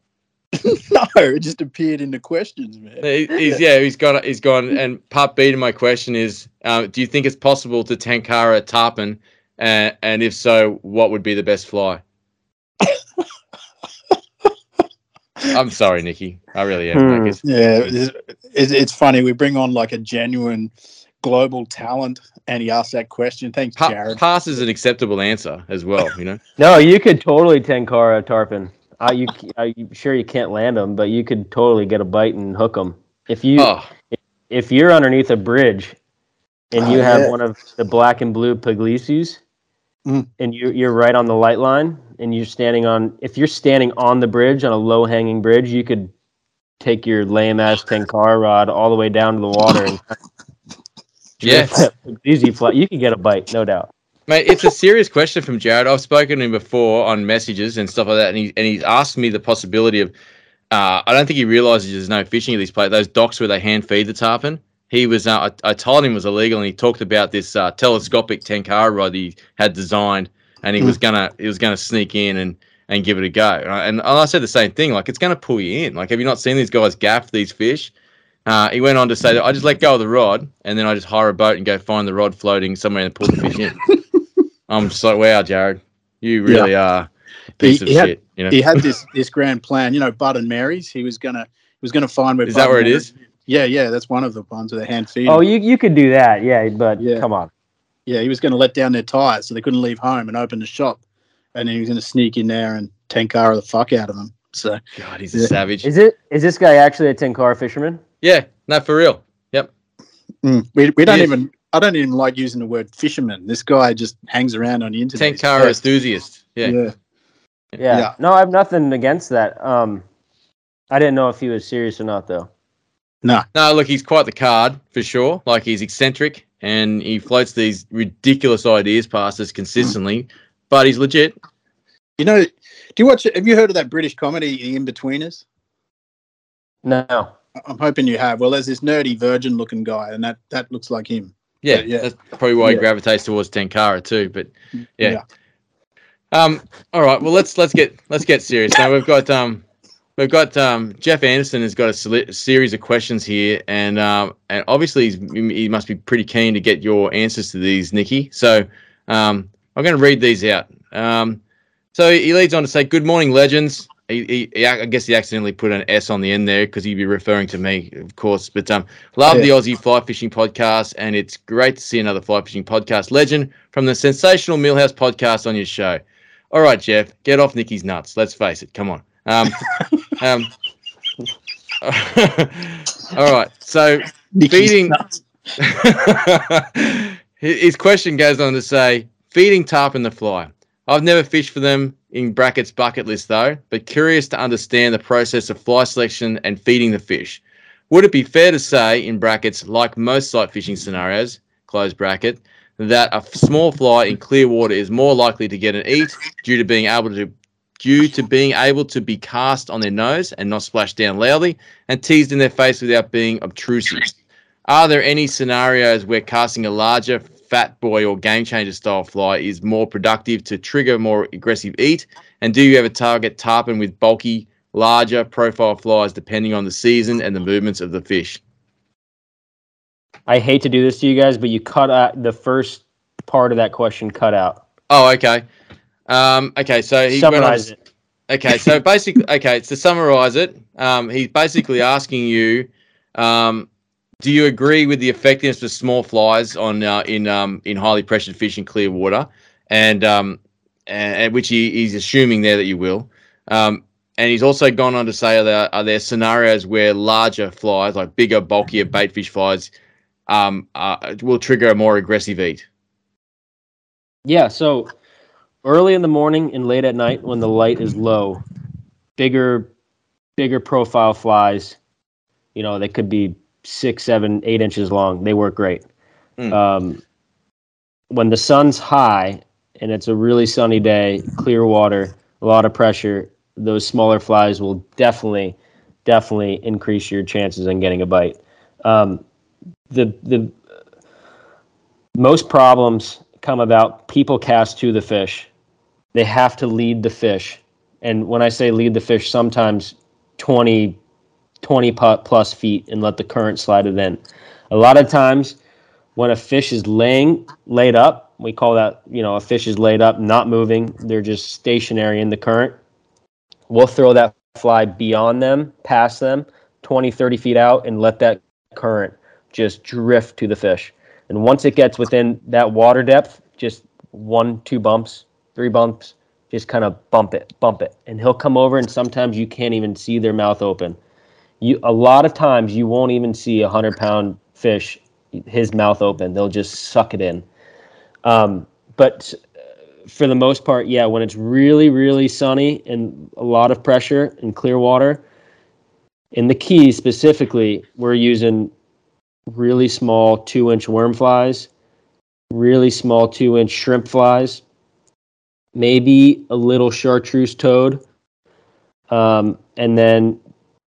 No, it just appeared in the questions, man. He's gone. And part B to my question is: do you think it's possible to Tankara tarpon? And if so, what would be the best fly? I'm sorry, Nikki. I really am. Yeah, it's funny. We bring on like a genuine global talent, and he asked that question. Thanks, Jared. Pass is an acceptable answer as well, you know? No, you could totally Tankara tarpon. You sure you can't land them, but you could totally get a bite and hook them. If you're underneath a bridge and you have one of the black and blue Puglisees, and you're right on the light line, and if you're standing on the bridge, on a low-hanging bridge, you could take your lame-ass Tenkara rod all the way down to the water. And yes. Easy fly. You can get a bite, no doubt. Mate, it's a serious question from Jared. I've spoken to him before on messages and stuff like that, and he's asked me the possibility of I don't think he realises there's no fishing at these places. Those docks where they hand-feed the tarpon. He was I told him it was illegal, and he talked about this telescopic Tenkara rod he had designed, and he was gonna sneak in and give it a go. And I said the same thing, like it's gonna pull you in. Like, have you not seen these guys gaff these fish? He went on to say that I just let go of the rod, and then I just hire a boat and go find the rod floating somewhere and pull the fish in. I'm so wow, Jared, you really are a piece of shit. You know? He had this grand plan, you know, Bud and Mary's. He was gonna find where. Is Bud that where it is? Yeah, that's one of the ones with a hand feed. Oh, you could do that, but come on. Yeah, he was going to let down their tires so they couldn't leave home and open the shop, and then he was going to sneak in there and Tenkara the fuck out of them. So God, he's a savage. Is this guy actually a Tenkara fisherman? Yeah, no, for real. Yep. I don't even like using the word fisherman. This guy just hangs around on the internet. Tenkara enthusiast. Yeah. No, I have nothing against that. I didn't know if he was serious or not, though. No, look, he's quite the card for sure. Like, he's eccentric and he floats these ridiculous ideas past us consistently, but he's legit. You know, have you heard of that British comedy, The In-Betweeners? No. I'm hoping you have. Well, there's this nerdy virgin looking guy, and that looks like him. Yeah, but, that's probably why he gravitates towards Tenkara too, but yeah. All right, well, let's get serious. Now we've got Jeff Anderson has got a series of questions here, and obviously he must be pretty keen to get your answers to these, Nikki. So I'm going to read these out. So he leads on to say, "Good morning, legends." I guess he accidentally put an S on the end there because he'd be referring to me, of course. But love the Aussie Fly Fishing Podcast, and it's great to see another Fly Fishing Podcast legend from the sensational Millhouse Podcast on your show. All right, Jeff, get off Nikki's nuts. Let's face it. Come on. All right, so feeding. His question goes on to say, feeding tarpon the fly. I've never fished for them in brackets bucket list though, but curious to understand the process of fly selection and feeding the fish. Would it be fair to say in brackets, like most sight fishing scenarios, close bracket, that a small fly in clear water is more likely to get an eat due to being able to be cast on their nose and not splashed down loudly and teased in their face without being obtrusive? Are there any scenarios where casting a larger fat boy or game changer style fly is more productive to trigger more aggressive eat? And do you ever target tarpon with bulky, larger profile flies depending on the season and the movements of the fish? I hate to do this to you guys, but you cut out the first part of that question cut out. Oh, okay. Okay, so he summarized it. Okay, so basically, to summarize it, he's basically asking you, do you agree with the effectiveness of small flies on in highly pressured fish in clear water, and which he's assuming there that you will. And he's also gone on to say, are there scenarios where larger flies, like bigger, bulkier baitfish flies, will trigger a more aggressive eat? Yeah. So. Early in the morning and late at night when the light is low, bigger profile flies, you know, they could be 6, 7, 8 inches long. They work great. When the sun's high and it's a really sunny day, clear water, a lot of pressure, those smaller flies will definitely increase your chances in getting a bite. The most problems come about people cast to the fish. They have to lead the fish. And when I say lead the fish, sometimes 20 plus feet and let the current slide it in. A lot of times when a fish is laid up, we call that, a fish is laid up, not moving. They're just stationary in the current. We'll throw that fly beyond them, past them, 20, 30 feet out, and let that current just drift to the fish. And once it gets within that water depth, just 1, 2 bumps, 3 bumps, just kind of bump it. And he'll come over, and sometimes you can't even see their mouth open. A lot of times you won't even see a 100-pound fish, his mouth open. They'll just suck it in. But for the most part, yeah, when it's really, really sunny and a lot of pressure and clear water, in the Keys specifically, we're using really small 2-inch worm flies, really small 2-inch shrimp flies, maybe a little chartreuse toad, and then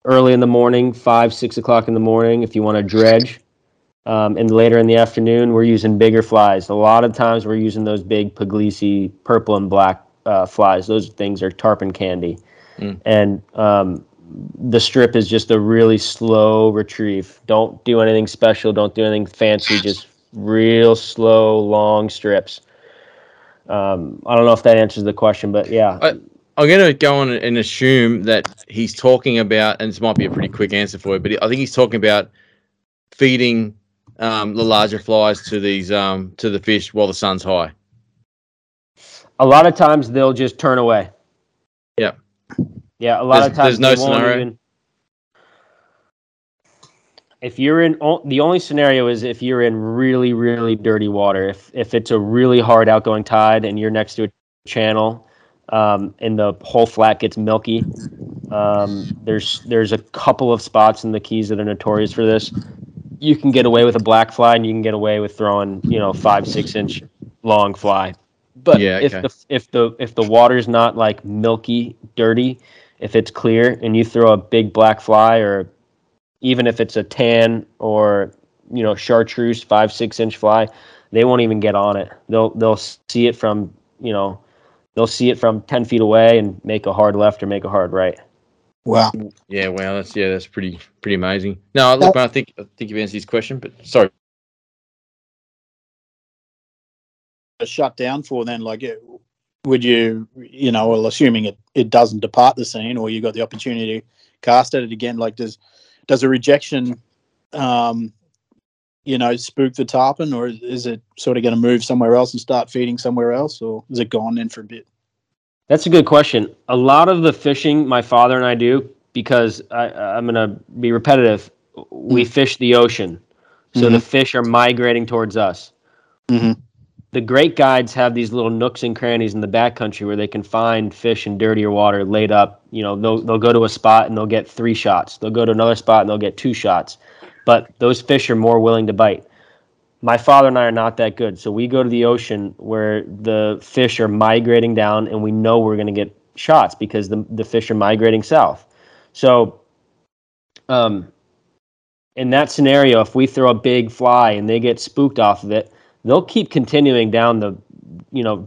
early in the morning, 5, 6 o'clock in the morning, if you want to dredge, and later in the afternoon, we're using bigger flies. A lot of times we're using those big Puglisi purple and black flies. Those things are tarpon candy. And the strip is just a really slow retrieve. Don't do anything special. Don't do anything fancy. Just real slow, long strips. I don't know if that answers the question, but yeah. I'm going to go on and assume that he's talking about, and this might be a pretty quick answer for you, but I think he's talking about feeding the larger flies to these to the fish while the sun's high. A lot of times they'll just turn away. Yeah. Yeah, a lot of times there's no scenario. If you're in, the only scenario is if you're in really, really dirty water. If it's a really hard outgoing tide and you're next to a channel, and the whole flat gets milky. There's a couple of spots in the Keys that are notorious for this. You can get away with a black fly, and you can get away with throwing 5, 6-inch long fly. But yeah, okay. if the water's not like milky dirty, if it's clear, and you throw a big black fly, or even if it's a tan or chartreuse 5, 6-inch fly, they won't even get on it. They'll see it from They'll see it from 10 feet away and make a hard left or make a hard right. Wow. Yeah. Wow. That's pretty amazing. No, look, I think you've answered his question, but sorry. Shut down for then, would you, well, assuming it doesn't depart the scene, or you got the opportunity to cast at it again, does a rejection, spook the tarpon, or is it sort of going to move somewhere else and start feeding somewhere else, or is it gone then for a bit? That's a good question. A lot of the fishing my father and I do, because I'm going to be repetitive, we fish the ocean. So the fish are migrating towards us. The great guides have these little nooks and crannies in the backcountry where they can find fish in dirtier water laid up. They'll go to a spot and they'll get 3 shots. They'll go to another spot and they'll get 2 shots. But those fish are more willing to bite. My father and I are not that good. So we go to the ocean where the fish are migrating down, and we know we're going to get shots because the fish are migrating south. So in that scenario, if we throw a big fly and they get spooked off of it, they'll keep continuing down the,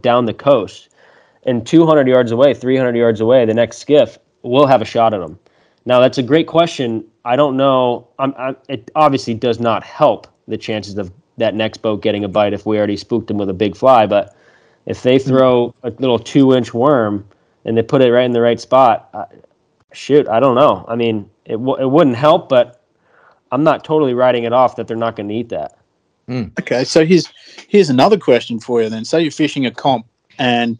down the coast. And 200 yards away, 300 yards away, the next skiff, we'll have a shot at them. Now, that's a great question. I don't know. It obviously does not help the chances of that next boat getting a bite if we already spooked them with a big fly. But if they throw a little 2-inch worm and they put it right in the right spot, I don't know. I mean, it wouldn't help, but I'm not totally writing it off that they're not going to eat that. Okay, so here's another question for you then. Say you're fishing a comp and,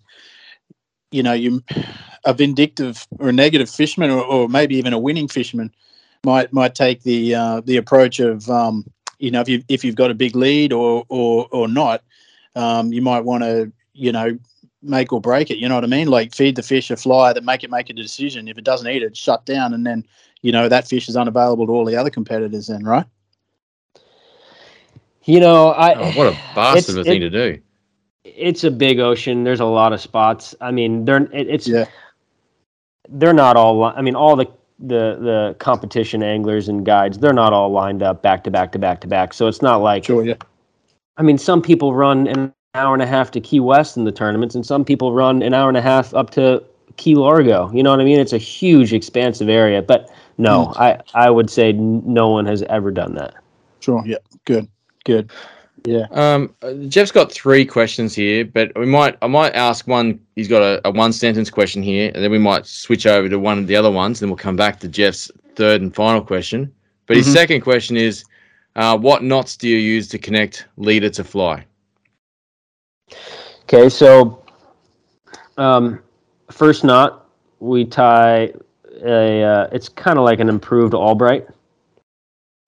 a vindictive or a negative fisherman or maybe even a winning fisherman might take the approach of if you've got a big lead or not, you might want to make or break it. You know what I mean? Feed the fish a fly that make a decision. If it doesn't eat it, shut down, and then that fish is unavailable to all the other competitors. Then right? What a bastard of a thing to do. It's a big ocean. There's a lot of spots. I mean, they're not all. I mean, all the the competition anglers and guides, they're not all lined up back to back to back to back. So it's not like, sure, yeah. I mean, some people run an hour and a half to Key West in the tournaments, and some people run an hour and a half up to Key Largo. You know what I mean? It's a huge, expansive area. But no, I would say no one has ever done that. Sure. Yeah. Good. Good. Yeah. Jeff's got three questions here, but I might ask one. He's got a one sentence question here, and then we might switch over to one of the other ones, and then we'll come back to Jeff's third and final question. But his second question is, what knots do you use to connect leader to fly? Okay, so first knot we tie a. It's kind of like an improved Albright.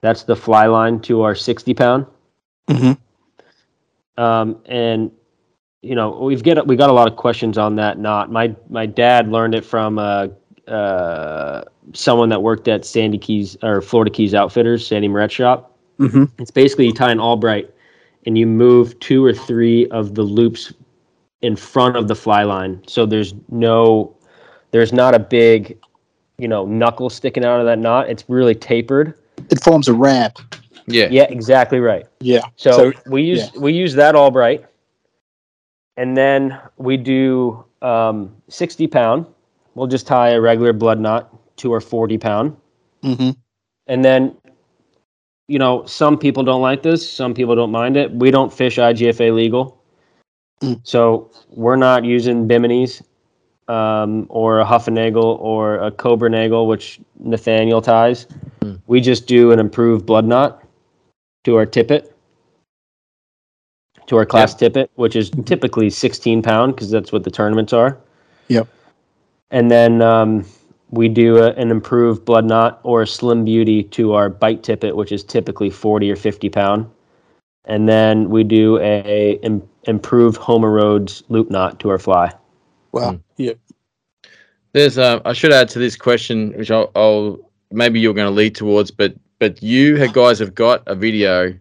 That's the fly line to our 60-pound. Mm-hmm. And you know, we got a lot of questions on that knot. My dad learned it from someone that worked at Sandy Keys or Florida Keys Outfitters, Sandy Moret's shop. Mm-hmm. It's basically you tie an Albright and you move two or three of the loops in front of the fly line, so there's not a big, you know, knuckle sticking out of that knot. It's really tapered. It forms a wrap. Yeah. Yeah, exactly right. Yeah. So we use that Albright, and then we do 60-pound. We'll just tie a regular blood knot to our 40-pound, and then, you know, some people don't like this. Some people don't mind it. We don't fish IGFA legal, so we're not using biminis or a Huffenagel or a Cobernagel, which Nathaniel ties. We just do an improved blood knot to our tippet, to our class tippet, which is typically 16-pound because that's what the tournaments are. Yep. And then we do an improved blood knot or a slim beauty to our bite tippet, which is typically 40 or 50-pound. And then we do an improved Homer Rhodes loop knot to our fly. Wow. Yep. There's I should add to this question, which I'll maybe you're going to lead towards, but you guys have got a video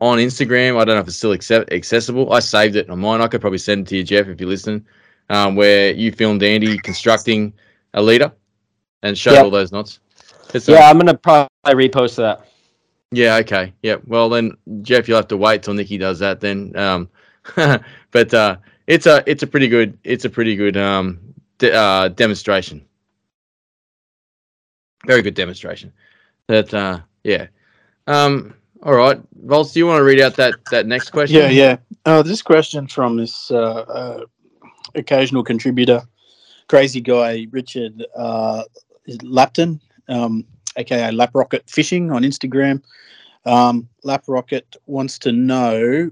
on Instagram. I don't know if it's still accessible. I saved it on mine. I could probably send it to you, Jeff, if you listen, where you filmed Andy constructing a leader and showed all those knots. I'm going to probably repost that. Yeah, okay. Yeah, well, then, Jeff, you'll have to wait till Nikki does that then. But it's a pretty good demonstration. Very good demonstration. That all right, Volz, do you want to read out that next question? Yeah. This question from this occasional contributor, crazy guy Richard Lapton, aka Lap Rocket Fishing on Instagram. Lap Rocket wants to know,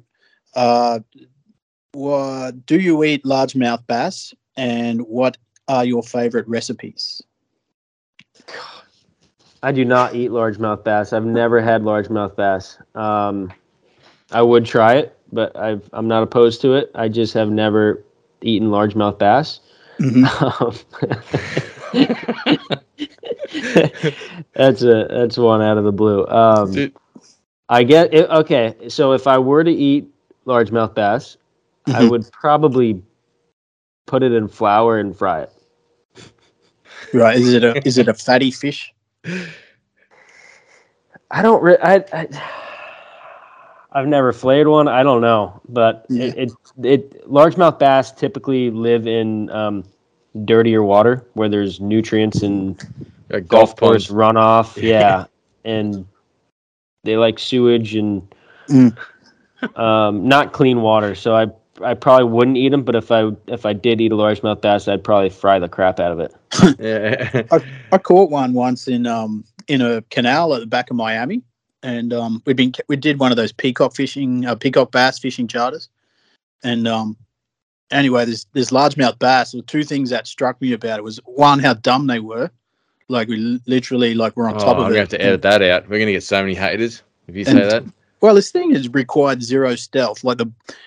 do you eat largemouth bass, and what are your favourite recipes? I do not eat largemouth bass. I've never had largemouth bass. I would try it, but I'm not opposed to it. I just have never eaten largemouth bass. That's one out of the blue. I get it. Okay, so if I were to eat largemouth bass, I would probably put it in flour and fry it. Right? Is it a fatty fish? I've never filleted one. I don't know, but largemouth bass typically live in dirtier water where there's nutrients and like golf course runoff. Yeah, and they like sewage and not clean water. So I probably wouldn't eat them, but if I did eat a largemouth bass, I'd probably fry the crap out of it. Yeah. I caught one once in a canal at the back of Miami, and we did one of those peacock bass fishing charters, and anyway, this largemouth bass. There were two things that struck me about it. Was one, how dumb they were. Like we literally were on top of it. I'm gonna have to edit that out. We're gonna get so many haters if you say that. Well, this thing has required zero stealth. Like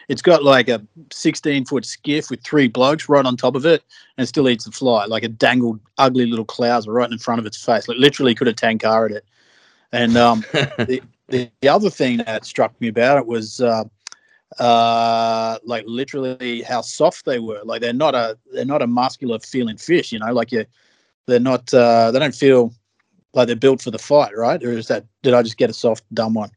it's got like a 16-foot skiff with three blokes right on top of it, and still eats the fly. Like it dangled ugly little clouds right in front of its face. Like literally could have tankara'd it. And the other thing that struck me about it was like literally how soft they were. Like they're not a muscular feeling fish. You know, like they're not. They don't feel. like they're built for the fight, right? Or is that, did I just get a soft, dumb one?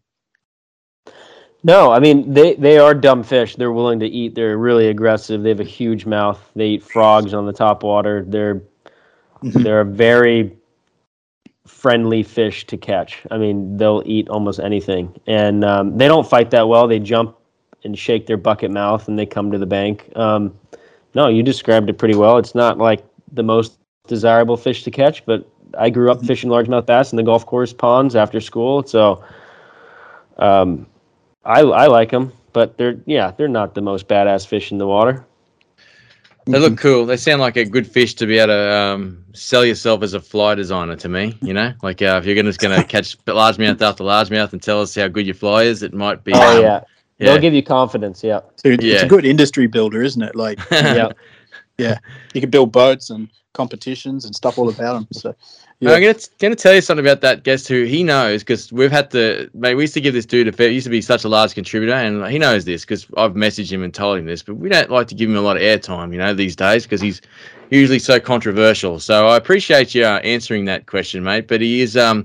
No, I mean, they are dumb fish. They're willing to eat. They're really aggressive. They have a huge mouth. They eat frogs on the top water. They're a very friendly fish to catch. I mean, they'll eat almost anything. And they don't fight that well. They jump and shake their bucket mouth, and they come to the bank. No, you described it pretty well. It's not like the most desirable fish to catch, but I grew up fishing largemouth bass in the golf course ponds after school, so I like them, but they're not the most badass fish in the water. They look cool. They sound like a good fish to be able to sell yourself as a fly designer to me, you know? Like if you're just going to catch largemouth after largemouth and tell us how good your fly is, it might be... Oh, yeah. They'll give you confidence, yeah. It's a good industry builder, isn't it? Like, yeah. Yeah. You can build boats and competitions and stuff all about them, so... Yeah. I'm going to tell you something about that guest who he knows, because we've had to, mate, we used to give this dude a fair, he used to be such a large contributor, and he knows this because I've messaged him and told him this, but we don't like to give him a lot of airtime, you know, these days, because he's usually so controversial. So I appreciate you answering that question, mate, but he is, I'll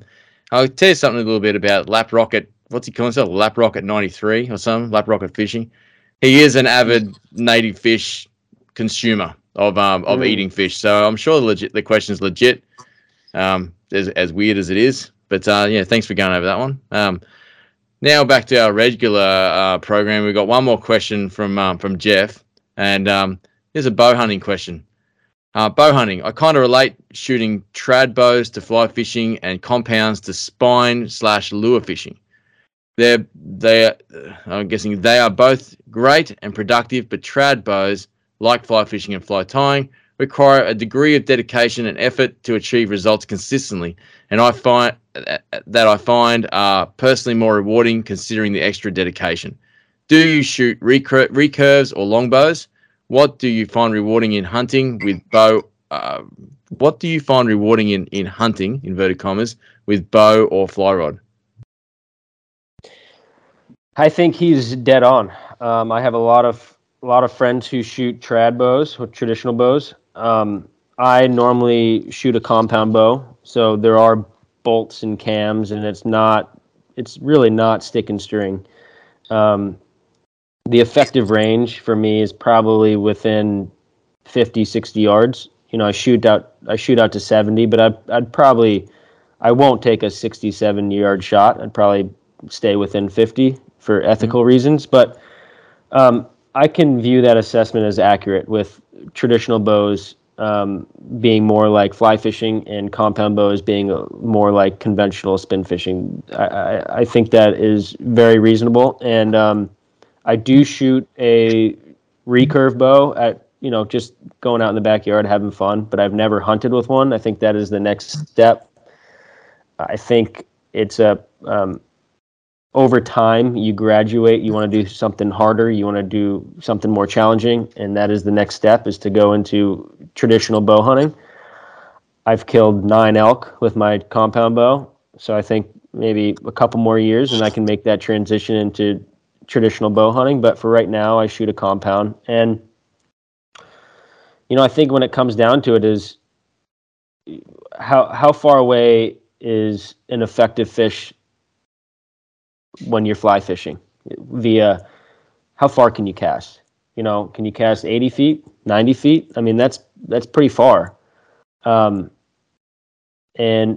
tell you something a little bit about Lap Rocket, what's he calling himself, Lap Rocket 93 or something, Lap Rocket Fishing. He is an avid native fish consumer of eating fish, so I'm sure the question's legit. As weird as it is, but thanks for going over that one. Now back to our regular program. We've got one more question from Jeff, and here's a bow hunting question. Bow hunting, I kind of relate shooting trad bows to fly fishing and compounds to spine/lure fishing. I'm guessing they are both great and productive, but trad bows, like fly fishing and fly tying, require a degree of dedication and effort to achieve results consistently, and I find are personally more rewarding considering the extra dedication. Do you shoot recurves or longbows? What do you find rewarding in hunting with bow? What do you find rewarding in hunting inverted commas with bow or fly rod? I think he's dead on. I have a lot of friends who shoot trad bows or traditional bows. I normally shoot a compound bow, so there are bolts and cams, and it's really not stick and string. The effective range for me is probably within 50, 60 yards. You know, I shoot out to 70, but I won't take a 60, 70 yard shot. I'd probably stay within 50 for ethical reasons, but I can view that assessment as accurate, with traditional bows being more like fly fishing and compound bows being more like conventional spin fishing. I think that is very reasonable, and I do shoot a recurve bow at, just going out in the backyard having fun, but I've never hunted with one. I think that is the next step. I think it's a over time, you graduate, you want to do something harder, you want to do something more challenging, and that is the next step, is to go into traditional bow hunting. I've killed 9 elk with my compound bow, so I think maybe a couple more years and I can make that transition into traditional bow hunting, but for right now, I shoot a compound. And, I think when it comes down to it is how far away is an effective fish when you're fly fishing via how far can you cast? Can you cast 80 feet, 90 feet? I mean, that's pretty far. And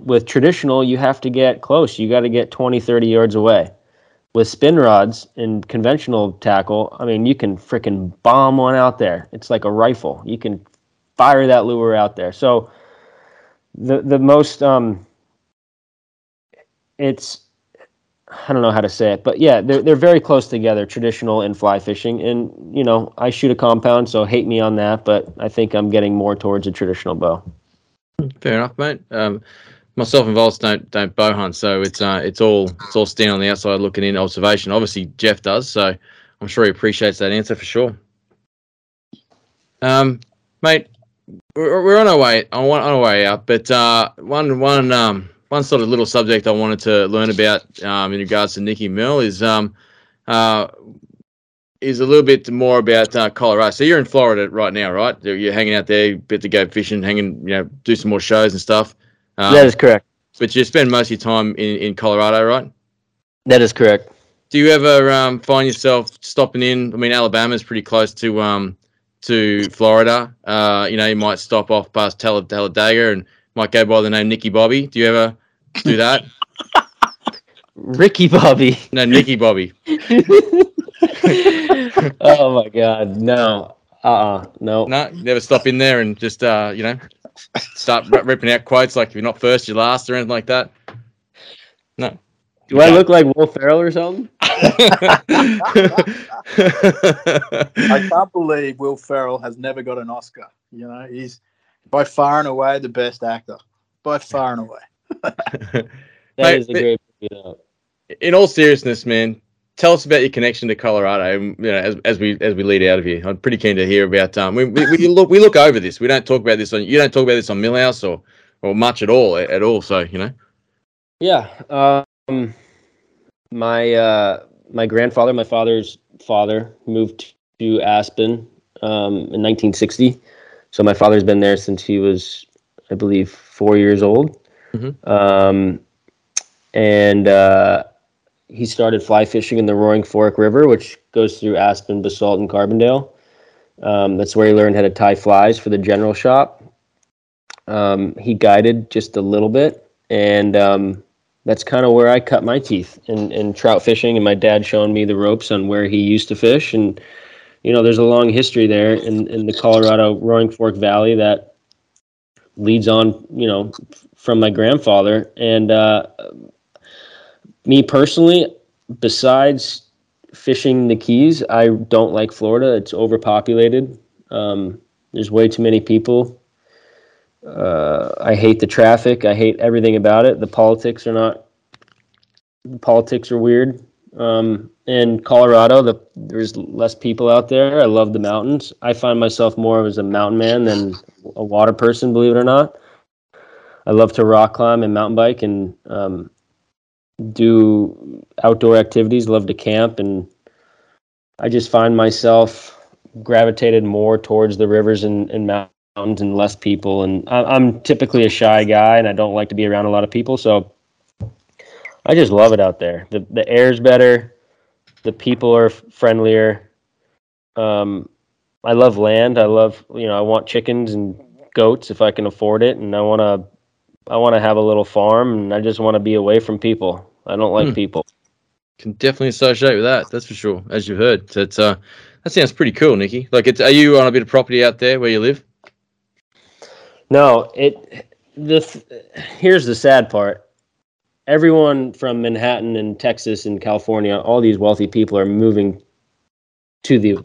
with traditional, you have to get close. You got to get 20, 30 yards away. With spin rods and conventional tackle, I mean, you can freaking bomb one out there. It's like a rifle. You can fire that lure out there. So the most, I don't know how to say it, but yeah, they're very close together, traditional and fly fishing. And, I shoot a compound, so hate me on that, but I think I'm getting more towards a traditional bow. Fair enough, mate. Myself and Vols don't bow hunt, so it's all standing on the outside looking in observation. Obviously, Jeff does, so I'm sure he appreciates that answer for sure. Mate, we're on our way. I'm on our way out, but one sort of little subject I wanted to learn about in regards to Nicky Mill is a little bit more about Colorado. So you're in Florida right now, right? You're hanging out there, a bit to go fishing, do some more shows and stuff. That is correct. But you spend most of your time in Colorado, right? That is correct. Do you ever find yourself stopping in? I mean, Alabama is pretty close to Florida. You know, you might stop off past Talladega and might go by the name Nicky Bobby. Do you ever do that? Ricky Bobby. No, Nicky Bobby. Oh my God, no. No. No, never stop in there and just, you know, start ripping out quotes like if you're not first, you're last or anything like that. No. Do I look like Will Ferrell or something? I can't believe Will Ferrell has never got an Oscar. You know, he's by far and away the best actor. By far and away. That mate, is a great movie, though. In all seriousness, man, tell us about your connection to Colorado. You know, as we lead out of here, I'm pretty keen to hear about. We look over this. We don't talk about this on. You don't talk about this on Millhouse or much at all. So you know. Yeah. My grandfather, my father's father, moved to Aspen in 1960. So my father's been there since he was, I believe, 4 years old. Mm-hmm. And he started fly fishing in the Roaring Fork River, which goes through Aspen, Basalt, and Carbondale. That's where he learned how to tie flies for the general shop. He guided just a little bit, and that's kind of where I cut my teeth in trout fishing, and my dad showing me the ropes on where he used to fish. And, you know, there's a long history there in the Colorado Roaring Fork Valley that leads on, you know, from my grandfather. And me personally, besides fishing the Keys, I don't like Florida. It's overpopulated. There's way too many people. I hate the traffic. I hate everything about it. The politics are weird. In Colorado, there's less people out there. I love the mountains. I find myself more as a mountain man than a water person, believe it or not. I love to rock climb and mountain bike and do outdoor activities, love to camp. And I just find myself gravitated more towards the rivers and mountains. And less people, and I'm typically a shy guy, and I don't like to be around a lot of people, so I just love it out there. The air's better, the people are friendlier. I love land. I love, you know, I want chickens and goats if I can afford it, and I want to have a little farm, and I just want to be away from people. I don't like people. Can definitely associate with that. That's for sure. As you've heard, that's that sounds pretty cool, Nicky. Like, are you on a bit of property out there where you live? No, here's the sad part. Everyone from Manhattan and Texas and California, all these wealthy people are moving to the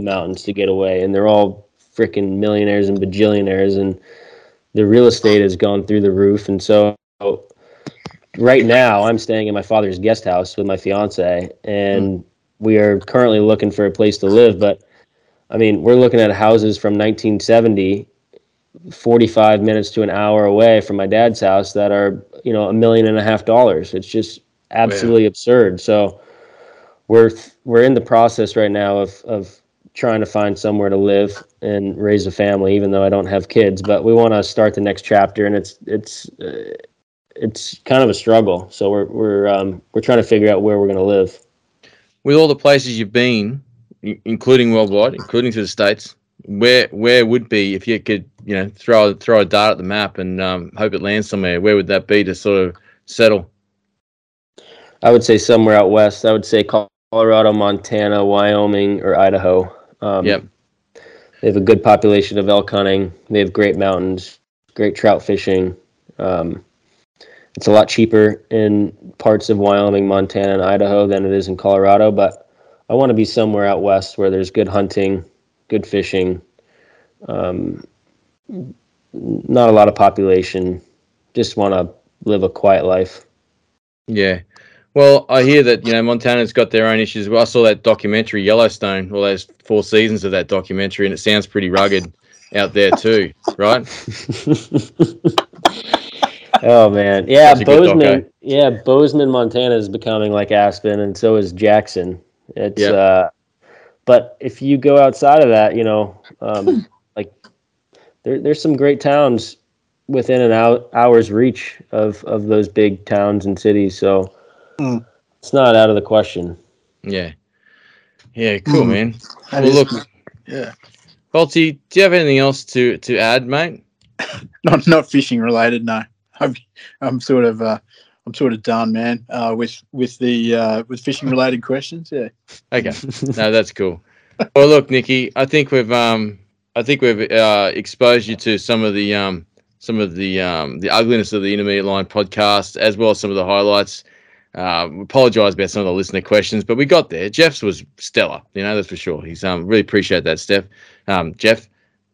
mountains to get away, and they're all freaking millionaires and bajillionaires, and the real estate has gone through the roof. And so right now I'm staying in my father's guest house with my fiance, and we are currently looking for a place to live. But I mean, we're looking at houses from 1970, 45 minutes to an hour away from my dad's house that are, you know, $1.5 million. It's just absolutely absurd. So we're in the process right now of trying to find somewhere to live and raise a family, even though I don't have kids, but we want to start the next chapter, and it's kind of a struggle. So we're trying to figure out where we're going to live. With all the places you've been, including worldwide, including to the States, where would be, if you could, you know, throw a dart at the map and hope it lands somewhere, where would that be to sort of settle? I would say somewhere out west. I would say Colorado, Montana, Wyoming, or Idaho. Yep. They have a good population of elk hunting. They have great mountains, great trout fishing. It's a lot cheaper in parts of Wyoming, Montana, and Idaho than it is in Colorado, but I want to be somewhere out west where there's good hunting, good fishing, not a lot of population. Just want to live a quiet life. Yeah. Well, I hear that, you know, Montana's got their own issues. Well, I saw that documentary, Yellowstone, all those 4 seasons of that documentary, and it sounds pretty rugged out there too, right? Oh, man. Yeah, Bozeman, Montana is becoming like Aspen, and so is Jackson. It's but if you go outside of that, you know, like there's some great towns within an hour's reach of those big towns and cities. So it's not out of the question. Yeah. Yeah. Cool, man. Well, look, yeah. Balti, do you have anything else to add, mate? Not fishing related. No, I'm sort of done, man. With fishing related questions. Yeah. Okay. No, that's cool. Well, look, Nikki, I think we've exposed you to some of the ugliness of the Intermediate Line podcast, as well as some of the highlights. We apologise about some of the listener questions, but we got there. Jeff's was stellar, you know, that's for sure. He's really appreciate that, Steph. Jeff.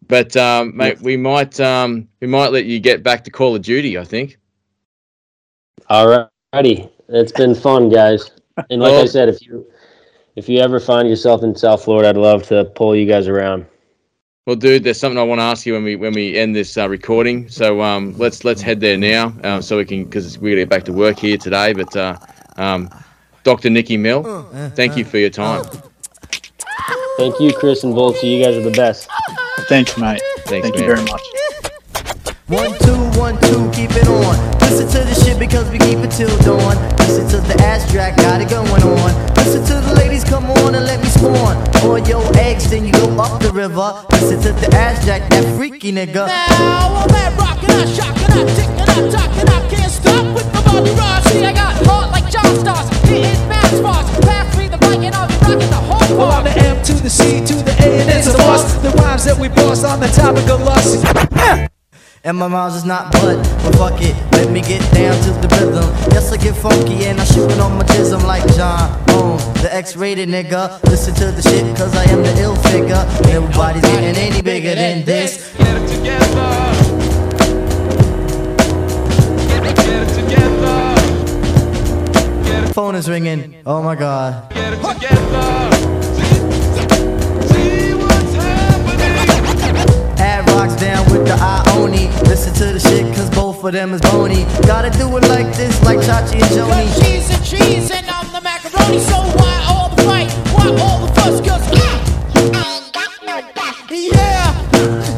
But mate, we might let you get back to Call of Duty, I think. All righty, it's been fun, guys. And like I said, if you ever find yourself in South Florida, I'd love to pull you guys around. Well, dude, there's something I want to ask you when we end this recording. So let's head there now, so we can, because we're gonna get back to work here today. But Dr. Nikki Mill, thank you for your time. Thank you, Chris and Volta. You guys are the best. Thanks, mate. Thank you very much. 1, 2, 1, 2, keep it on. Listen to the shit because we keep it till dawn. Listen to the ass track, got it going on. Listen to the ladies, come on and let me spawn. On your eggs, then you go up the river. Listen to the ass track, that freaky nigga. Now I'm at rockin', I shockin', I tickin', I talkin', I can't stop with my body rush. See, I got heart like John Stars, hitting fast bars. Pass me the mic and I'll be rockin' the whole bar. Well, the M to the C to the A and it's a loss. The rhymes that we boss on the topic of lust. And my mom's is not blood, but fuck it, let me get down to the rhythm. Yes, I get funky and I shoot it on my chism like John Boom, the X-rated nigga. Listen to the shit, cause I am the ill figure. Nobody's getting any bigger than this. Get it together. Get it together. Get it. Phone is ringing, oh my god. Get it together. Down with the Ioni. Listen to the shit cause both of them is bony. Gotta do it like this, like Chachi and Joni. Cause she's a cheese and I'm the macaroni. So why all the fight, why all the fuss? Cause I ain't got no back. Yeah,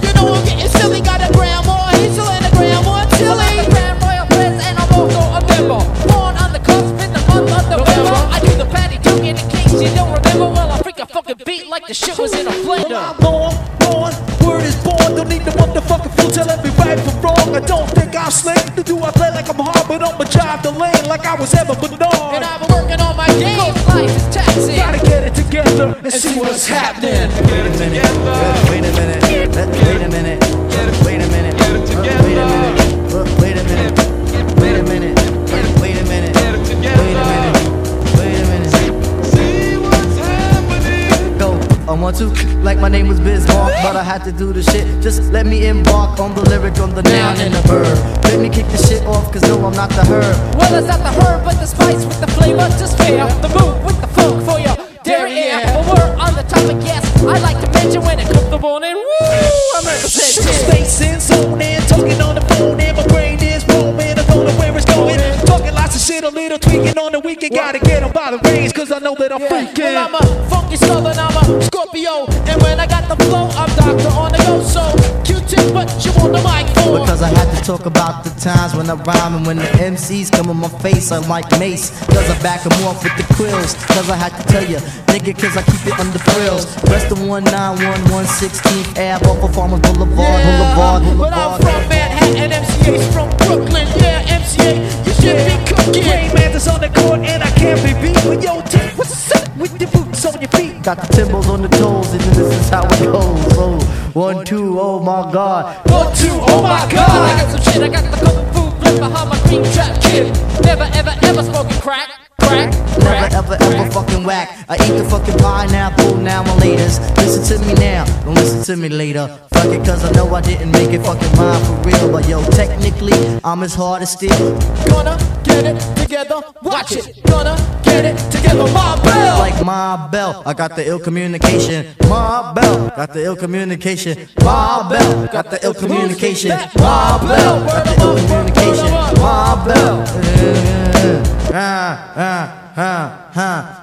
you know I'm getting silly. Got a grandma, he's still in a grandma chili. I'm a grand royal prince and I'm also a member. Born on the cusp in the month of November. I do the patty duke in case you don't remember. Well, I freak a fucking beat like the shit was in a blender. Word is born, don't need the motherfucking fool. Tell every right from wrong, I don't think I'm slick. To do I play like I'm hard, but I'ma drive the lane like I was ever Bernard. And I've been working on my game, life is taxing. Gotta get it together and see what's happening. Get it together. Wait a minute, wait a minute. Wait a minute, wait a minute. Wait a minute, wait a minute. Wait a minute, wait a minute. I want to, like my name was Bismarck, but I had to do the shit. Just let me embark on the lyric, on the noun and the verb. Let me kick the shit off, cause no, I'm not the herb. Well, it's not the herb, but the spice with the flavor. Just fair, the move with the funk for your dairy air. But we're on the topic, yes, I like to mention when it comes to morning. Woo, I'm representing. Space in, zone in, talking on the phone in. My brain is roaming, I don't know where it's going. Talking lots of shit, a little tweaking on the weekend. Gotta get them by the reins, cause I know that I'm freaking. Well, I'm a funky southern, I'm a Scorpio. And when I got the flow, I'm Dr. On the go. So Q-tip, but you on the mic for? Because I had to talk about the times when I rhyme. And when the MCs come in my face, I'm like Mace. Cause I back them off with the quills. Cause I had to tell you, nigga, cause I keep it under frills. West of 191, 116th Ave, off of Farmers Boulevard, Boulevard. But I'm from Manhattan, MCA's from Brooklyn. Yeah, MCA, you should be cooking. Rain Mantis on the court, and I can't be beat. But yo, Tip, what's up with your boots on your feet? Got the Timbos on the toes, and this is how it goes. Oh, 1, 2, oh my god. 1, 2, oh my god. I got some shit, I got the covered food left behind my green trap kid. Never, ever, ever smoking crack. Never, ever, ever fucking whack. I eat the fucking pineapple now, my laters. Listen to me now, don't listen to me later. Fuck it, cause I know I didn't make it fucking mine for real. But yo, technically, I'm as hard as steel. Gonna get it together, watch it. Gonna get it together, my bell. Like my bell, I got the ill communication. My bell, got the ill communication. My bell, got the ill communication. My bell, got the ill communication. My bell.